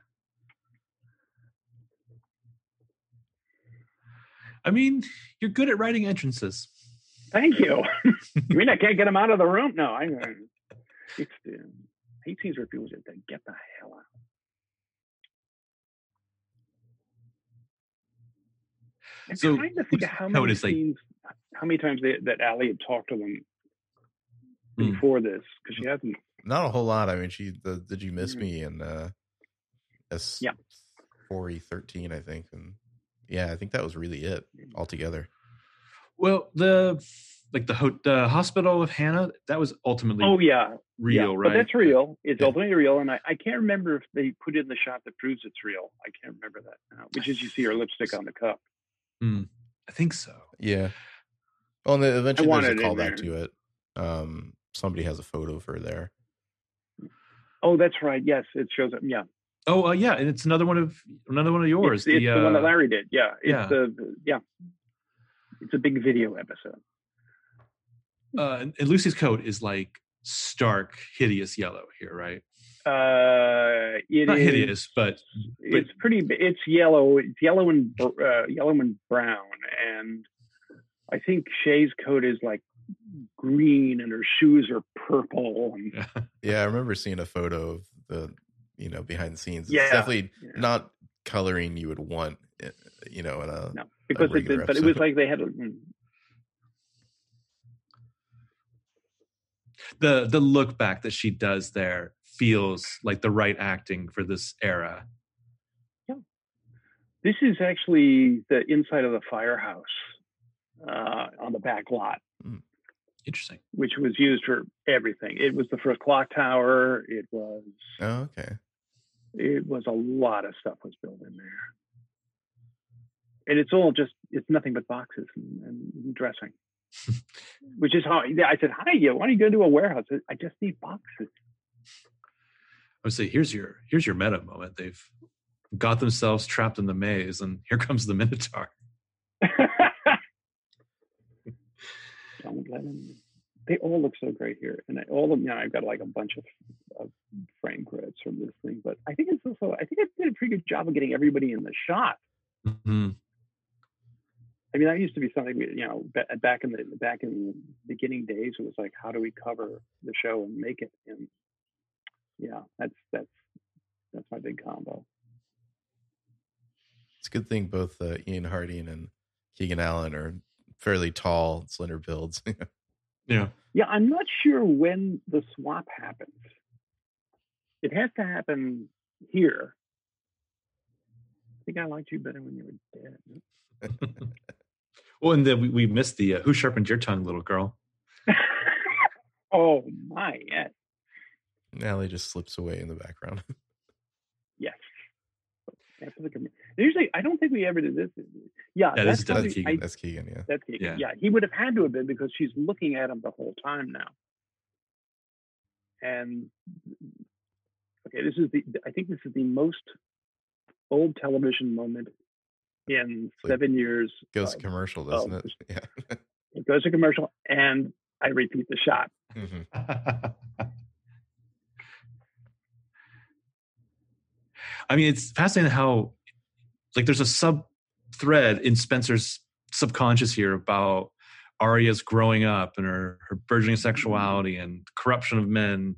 I mean, you're good at writing entrances. Thank you. You mean I can't get them out of the room? No, I mean, it's he sees where people just get the hell out. I'm trying to think of how many times that Allie had talked to them before this, because she hasn't. Not a whole lot. I mean, she did you miss me in S4E13, I think, and yeah, I think that was really it altogether. Well, the hospital of Hannah, that was ultimately real, right? But that's real. It's ultimately real, and I can't remember if they put in the shot that proves it's real. I can't remember that now, which is you see her lipstick on the cup. I think so. Yeah. Well, and eventually there's a callback to it. Somebody has a photo of her there. Oh, that's right. Yes, it shows up. Yeah. Oh, yeah, and it's another one of yours. It's the one that Larry did. Yeah. It's a big video episode. And Lucy's coat is like stark, hideous yellow here, right? Not hideous, but it's pretty. It's yellow. It's yellow and brown, and I think Shay's coat is like green, and her shoes are purple. And... Yeah, I remember seeing a photo of the behind the scenes. It's definitely not coloring you would want. But it was like they had the look back that she does there. Feels like the right acting for this era. Yeah, this is actually the inside of the firehouse on the back lot. Interesting. Which was used for everything. It was the first clock tower. It was. Oh, okay. It was a lot of stuff was built in there. And it's all just, it's nothing but boxes and dressing, which is how I said, hi, you, why don't you go to a warehouse? I just need boxes. I would say, here's your meta moment. They've got themselves trapped in the maze, and here comes the Minotaur. Don't let him. They all look so great here, and all of them. You know, I've got like a bunch of frame grids from this thing, but I think it's also. I think I did a pretty good job of getting everybody in the shot. Mm-hmm. I mean, that used to be something we, you know, back in the beginning days. It was like, how do we cover the show and make it? And yeah, that's my big combo. It's a good thing both Ian Harding and Keegan Allen are fairly tall, slender builds. Yeah. Yeah, I'm not sure when the swap happens. It has to happen here. I think I liked you better when you were dead. Well, and then we missed the Who Sharpened Your Tongue, Little Girl? Oh, my. Yes. Allie just slips away in the background. Yes. Usually, I don't think we ever did this. Yeah, that's Keegan. That's Keegan. Yeah, that's Keegan. Yeah, he would have had to have been because she's looking at him the whole time now. And okay, I think this is the most old television moment in 7 years. Goes to commercial, doesn't it? Yeah, it goes to commercial, and I repeat the shot. Mm-hmm. I mean, it's fascinating how, like, there's a sub-thread in Spencer's subconscious here about Aria's growing up and her burgeoning sexuality and corruption of men.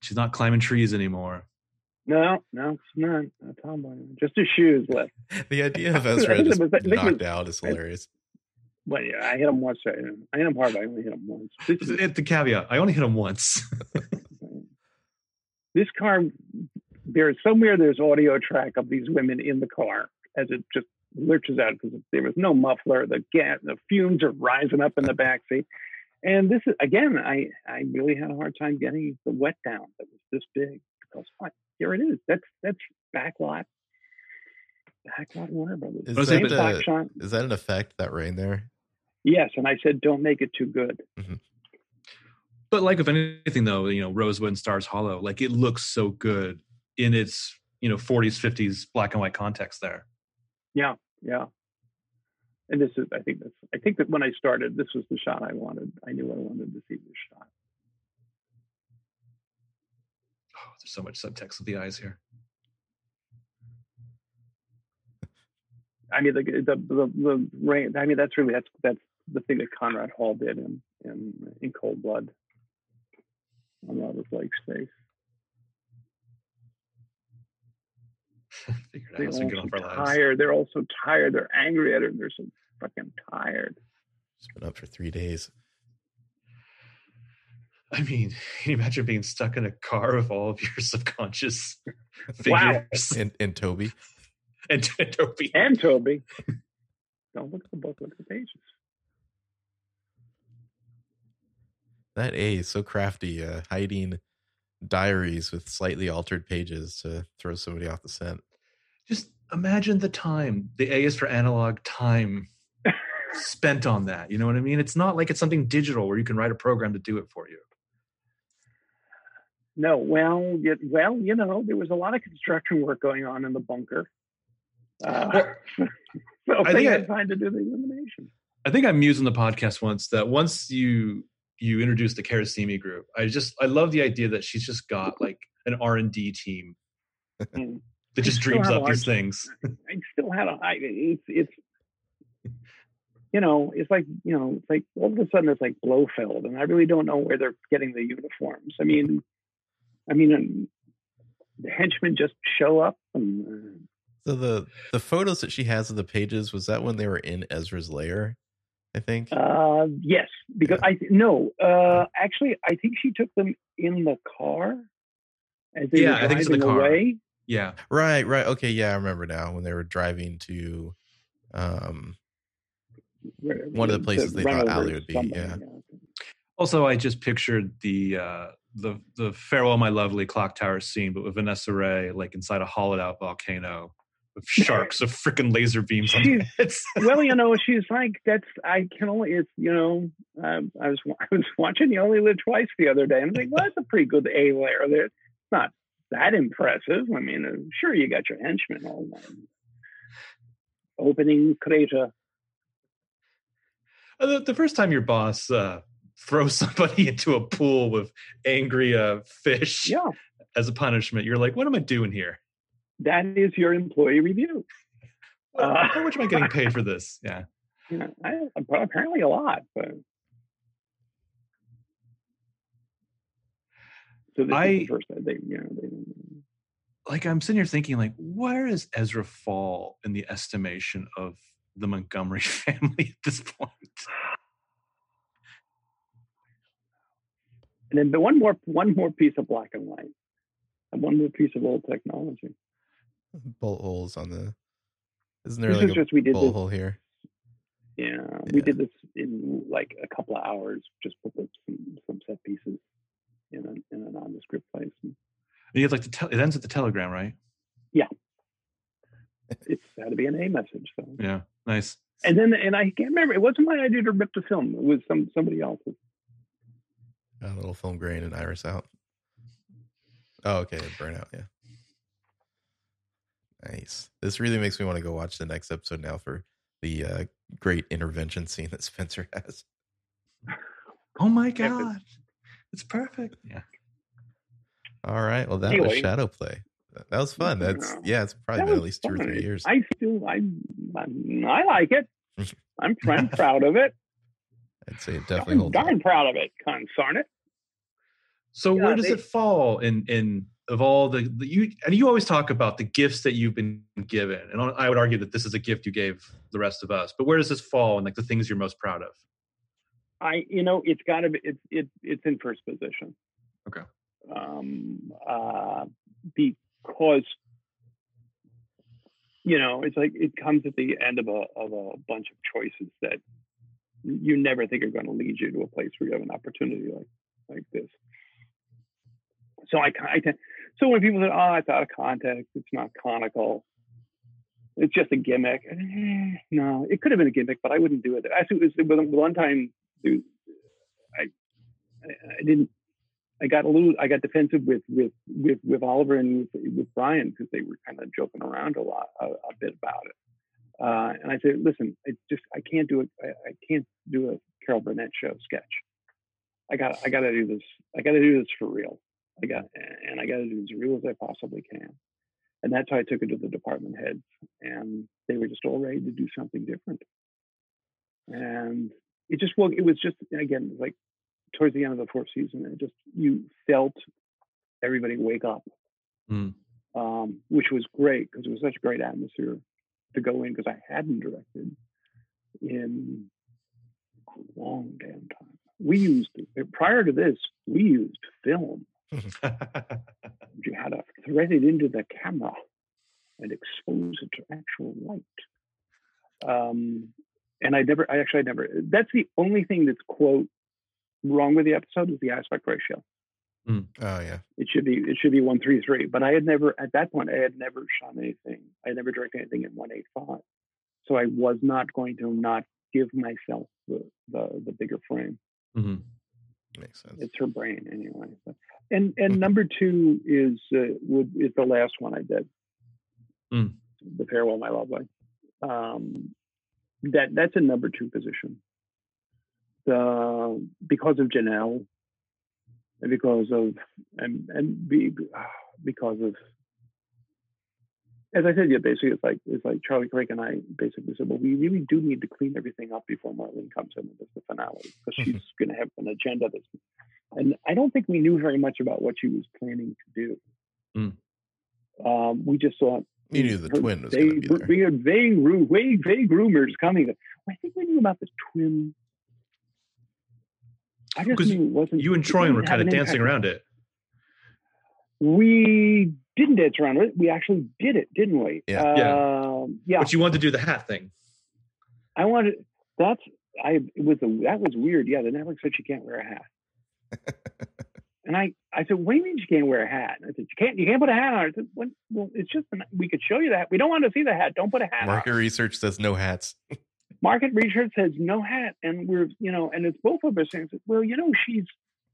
She's not climbing trees anymore. No, she's not. Just her shoes left. The idea of Ezra just knocked out is hilarious. Well, yeah, I hit him once. Right? I hit him hard, but I only hit him once. The caveat, I only hit him once. This car, there's audio track of these women in the car as it just lurches out because there was no muffler. The fumes are rising up in the backseat. And this is, again, I really had a hard time getting the wet down that was this big. Because here it is. That's Backlot. Backlot Warner Brothers. Is that an effect, that rain there? Yes. And I said, don't make it too good. Mm-hmm. But like, if anything, though, you know, Rosewood and Stars Hollow, like, it looks so good in its, you know, 40s, 50s black and white context there. Yeah, yeah. And this is, I think that when I started, this was the shot I wanted. I knew I wanted to see this shot. Oh, there's so much subtext with the eyes here. I mean, the rain. I mean, that's the thing that Conrad Hall did in Cold Blood on Robert Blake's face. They're all so tired. They're angry at her. They're so fucking tired. It's been up for 3 days. I mean, can you imagine being stuck in a car with all of your subconscious figures? Wow. And Toby. And Toby. And Toby. Don't look at the book. Look at the pages. That A is so crafty, hiding diaries with slightly altered pages to throw somebody off the scent. Just imagine the time. The A is for analog time spent on that. You know what I mean? It's not like it's something digital where you can write a program to do it for you. No, well, you know, there was a lot of construction work going on in the bunker. So I think I had time to do the elimination. I think I mused on the podcast once that once you introduced the Karasimi group. I love the idea that she's just got like an R&D team that just dreams up these things. It's like all of a sudden it's like Blofeld, and I really don't know where they're getting the uniforms. I mean, the henchmen just show up. And, so the photos that she has of the pages, was that when they were in Ezra's lair? I think. Yes, because yeah. Actually, I think she took them in the car. As they were I think it's in the car. Away. Yeah. Right. Okay. Yeah, I remember now when they were driving to one of the places they thought Allie would be. Yeah. Also, I just pictured the Farewell, My Lovely clock tower scene, but with Vanessa Ray, like inside a hollowed out volcano with sharks of freaking laser beams on their heads. Well, you know, she's like, that's, I can only, it's, you know, I was watching You Only Live Twice the other day. I'm like, well, that's a pretty good A layer there. It's not that impressive. I mean, I'm sure you got your henchmen all night. Opening crater. The first time your boss throws somebody into a pool with angry fish as a punishment, you're like, what am I doing here? That is your employee review. How much am I getting paid for this? Yeah. You know, apparently a lot. But so this is the first time they, you know, they like, I'm sitting here thinking, like, where is Ezra Fall in the estimation of the Montgomery family at this point? And then the one more piece of black and white, and one more piece of old technology. Bolt holes on the. Isn't there this like is a just, we did bolt this, hole here? Yeah, we did this in like a couple of hours. Just put some set pieces in an nondescript place. And you have like it ends with the telegram, right? Yeah. It's had to be an A message. So. Yeah, nice. And then, and I can't remember. It wasn't my idea to rip the film. It was somebody else's. A little film grain and iris out. Oh, okay, burnout. Yeah, nice. This really makes me want to go watch the next episode now for the great intervention scene that Spencer has. Oh my god, it's perfect. Yeah. All right. Well, that was Shadowplay. That was fun. That's it's probably been at least 2 or 3 years. I feel I like it. I'm proud of it. I'd say it definitely holds. I'm proud of it. Consarn it. So where does it fall in of all the you? And you always talk about the gifts that you've been given, and I would argue that this is a gift you gave the rest of us. But where does this fall in like the things you're most proud of? It's got to be. It's in first position. Okay. Because it's like it comes at the end of a bunch of choices that you never think are going to lead you to a place where you have an opportunity like this. So so when people say, "Oh, it's out of context, it's not conical, it's just a gimmick," no, it could have been a gimmick, but I wouldn't do it. Actually, it was one time, dude, I didn't. I got defensive with Oliver and with Brian because they were kind of joking around a bit about it. And I said, listen, I can't do a Carol Burnett show sketch. I gotta do this. I gotta do this for real. I gotta do this as real as I possibly can. And that's how I took it to the department heads, and they were just all ready to do something different. And it just worked. It was just, again, like, towards the end of the fourth season, it just, you felt everybody wake up, which was great because it was such a great atmosphere to go in, because I hadn't directed in a long damn time. Prior to this, we used film. You had to thread it into the camera and expose it to actual light. And I never, that's the only thing that's wrong with the episode is the aspect ratio. Oh yeah, it should be 1:3:3. But I had never, at that point, shot anything. I had never directed anything in 1:8:5, so I was not going to not give myself the bigger frame. Makes sense. It's her brain anyway. But, and number two is the last one I did, the Farewell, My Lovely. That's a number two position. Because of Janelle, and because of, as I said, yeah, basically it's like Charlie Craig and I basically said, well, we really do need to clean everything up before Marlene comes in and does the finale, because she's going to have an agenda. And I don't think we knew very much about what she was planning to do. We just thought. You knew the twin was going to be there. We had vague rumors coming. I think we knew about the twin. Because you and Troyan were kind of dancing around it. We didn't dance around it. We actually did it, didn't we? Yeah. But you wanted to do the hat thing. I wanted. That's that was weird. Yeah, the network said she can't wear a hat. And I said, what do you mean she can't wear a hat? And I said, you can't put a hat on. I said, well, it's just, we could show you that. We don't want to see the hat. Don't put a hat on. Market research says no hats. Market research says no hat. And we're, you know, and it's both of us saying, well, you know, she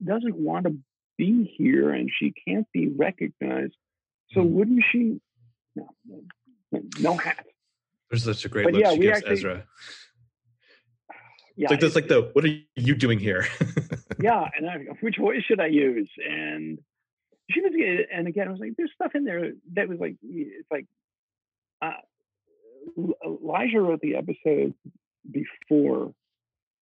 doesn't want to be here and she can't be recognized. So wouldn't she? No hat. There's such a great look she gives Ezra. Yeah, it's like the, what are you doing here? Yeah, and which voice should I use? And she was, and again, I was like, there's stuff in there that was like, it's like, Elijah wrote the episode before.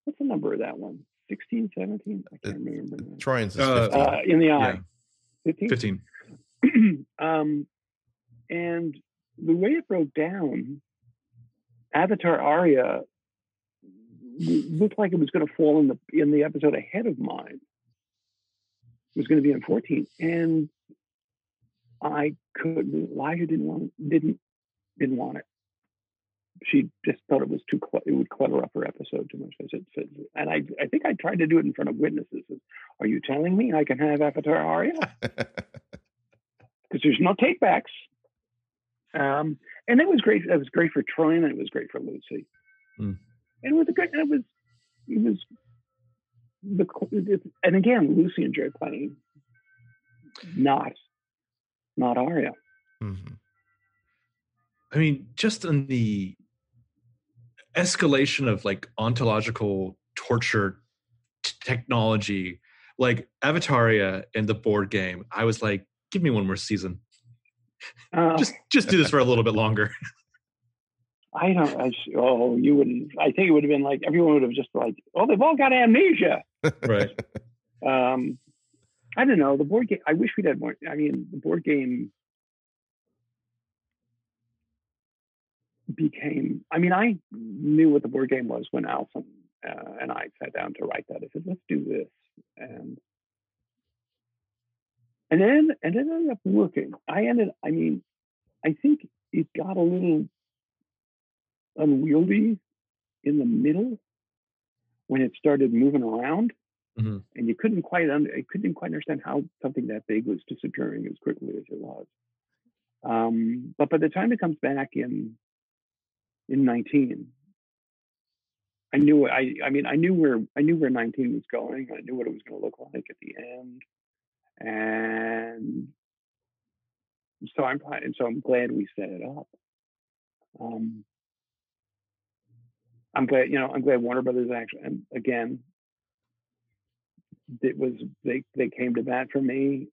What's the number of that one? 16, 17? I can't remember. Troyan's is 15. In the Eye. Yeah. 15. And the way it broke down, Avatar Aria looked like it was going to fall in the episode ahead of mine. It was going to be in 14, and I couldn't. Elijah didn't want it. She just thought it was too. It would clutter up her episode too much. I said, and I think I tried to do it in front of witnesses. Are you telling me I can have Avatar Aria? Because there's no takebacks. And it was great. It was great for Troyan. It was great for Lucy. Mm. And it was a good. And again, Lucy enjoyed playing, not Aria. Mm-hmm. I mean, just in the escalation of like ontological torture technology, like Avataria and the board game, I was like, give me one more season. Just do this for a little bit longer. You wouldn't. I think it would have been like everyone would have just like, oh, they've all got amnesia, right? I don't know. The board game. I wish we'd had more. I mean, the board game became. I mean, I knew what the board game was when Alton and I sat down to write that. I said, let's do this, and then I ended up working. I mean, I think it got a little unwieldy in the middle when it started moving around, mm-hmm. and you couldn't quite understand how something that big was disappearing as quickly as it was. But by the time it comes back in 19, I knew. I knew where 19 was going. I knew what it was going to look like at the end, and so I'm glad we set it up. I'm glad Warner Brothers actually, and again, it was, they came to bat for me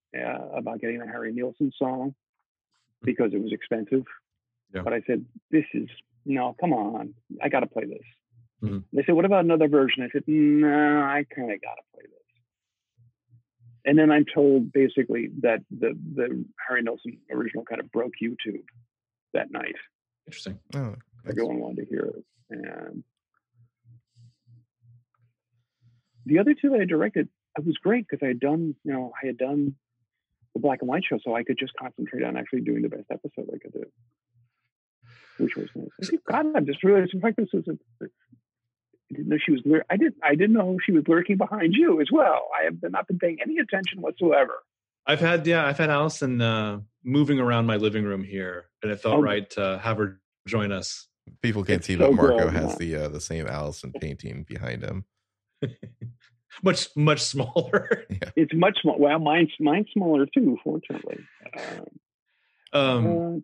about getting a Harry Nilsson song because it was expensive. Yeah. But I said, come on, I got to play this. Mm-hmm. They said, what about another version? I said, no, I kind of got to play this. And then I'm told basically that the Harry Nilsson original kind of broke YouTube that night. Interesting. Oh, everyone wanted to hear it. And the other two that I directed, it was great because I had done the black and white show, so I could just concentrate on actually doing the best episode I could do, which was nice. I said, God, I'm just realizing. In fact, this is. I didn't know she was. I didn't know she was lurking behind you as well. I have not been paying any attention whatsoever. I've had Alison moving around my living room here, and it felt right to have her join us. People can't see, but Marco has the same Alison painting behind him. much smaller. Yeah. It's much smaller. Well, mine's smaller too, fortunately. Because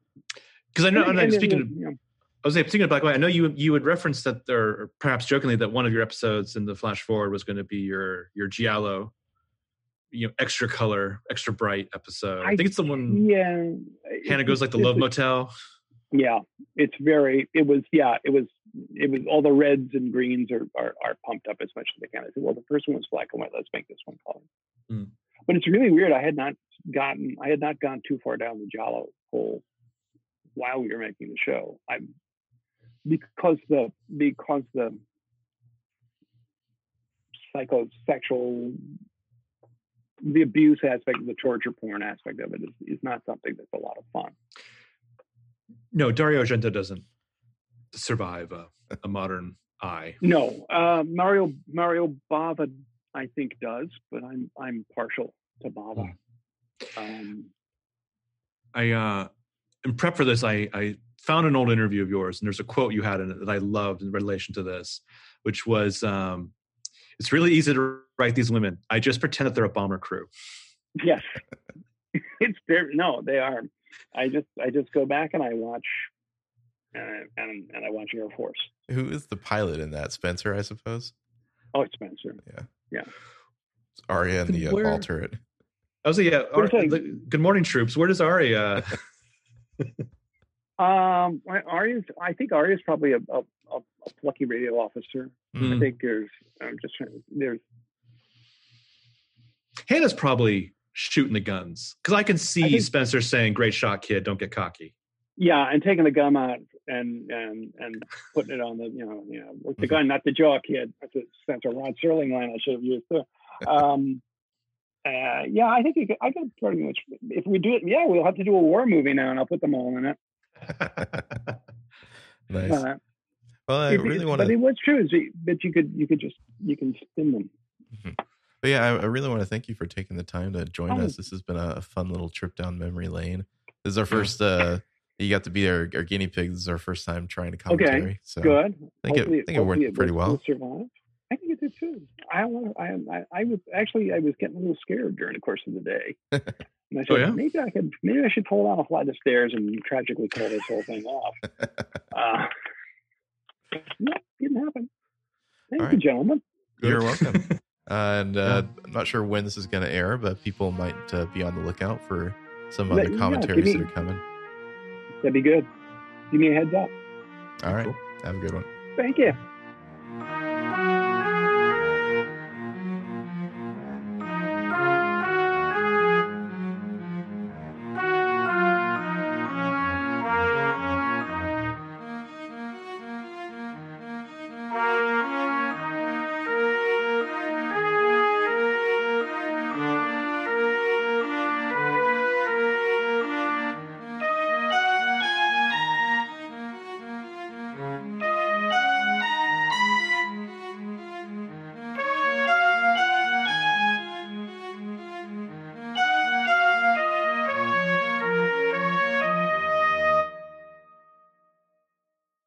I know, and speaking of black and white, I know you had referenced that, or perhaps jokingly, that one of your episodes in the flash forward was going to be your giallo, extra color, extra bright episode. I think it's the one. Yeah, Hannah goes like the Love Motel. Yeah, it was all the reds and greens are pumped up as much as they can. I said, well, the first one was black and white, let's make this one color. Mm. But it's really weird. I had not gone too far down the giallo hole while we were making the show. Because the psychosexual, the abuse aspect, the torture porn aspect of it is not something that's a lot of fun. No, Dario Argento doesn't survive a modern I. No, Mario Bava, I think, does, but I'm partial to Bava. I in prep for this, I found an old interview of yours, and there's a quote you had in it that I loved in relation to this, which was, "It's really easy to write these women. I just pretend that they're a bomber crew." Yes, they are. I just go back and I watch. And I watch Air Force. Who is the pilot in that? Spencer, I suppose. Oh, it's Spencer. Yeah. It's Aria in the ball turret. I was Good morning, troops. Where does Aria? I think Aria's probably a plucky radio officer. Mm. I think there's Hannah's probably shooting the guns, because I can see Spencer saying, "Great shot, kid. Don't get cocky." Yeah, and taking the gum out and putting it on the work the gun, not the jaw, kid. That's a Rod Serling line I should have used too. I think I got pretty much. If we do it, we'll have to do a war movie now, and I'll put them all in it. Nice. Well, I really want to. But what's true is that you can spin them. Mm-hmm. But yeah, I really want to thank you for taking the time to join us. This has been a fun little trip down memory lane. This is our first. You got to be our guinea pig. This is our first time trying to commentary. Okay, so good. I think it worked pretty well. Survive. I think it did too. I was getting a little scared during the course of the day. And I said, maybe I should pull down a flight of stairs and tragically call this whole thing off. Didn't happen. Thank you, gentlemen. You're welcome. I'm not sure when this is going to air, but people might be on the lookout for some other commentaries that are coming. That'd be good. Give me a heads up. All right. Cool. Have a good one. Thank you.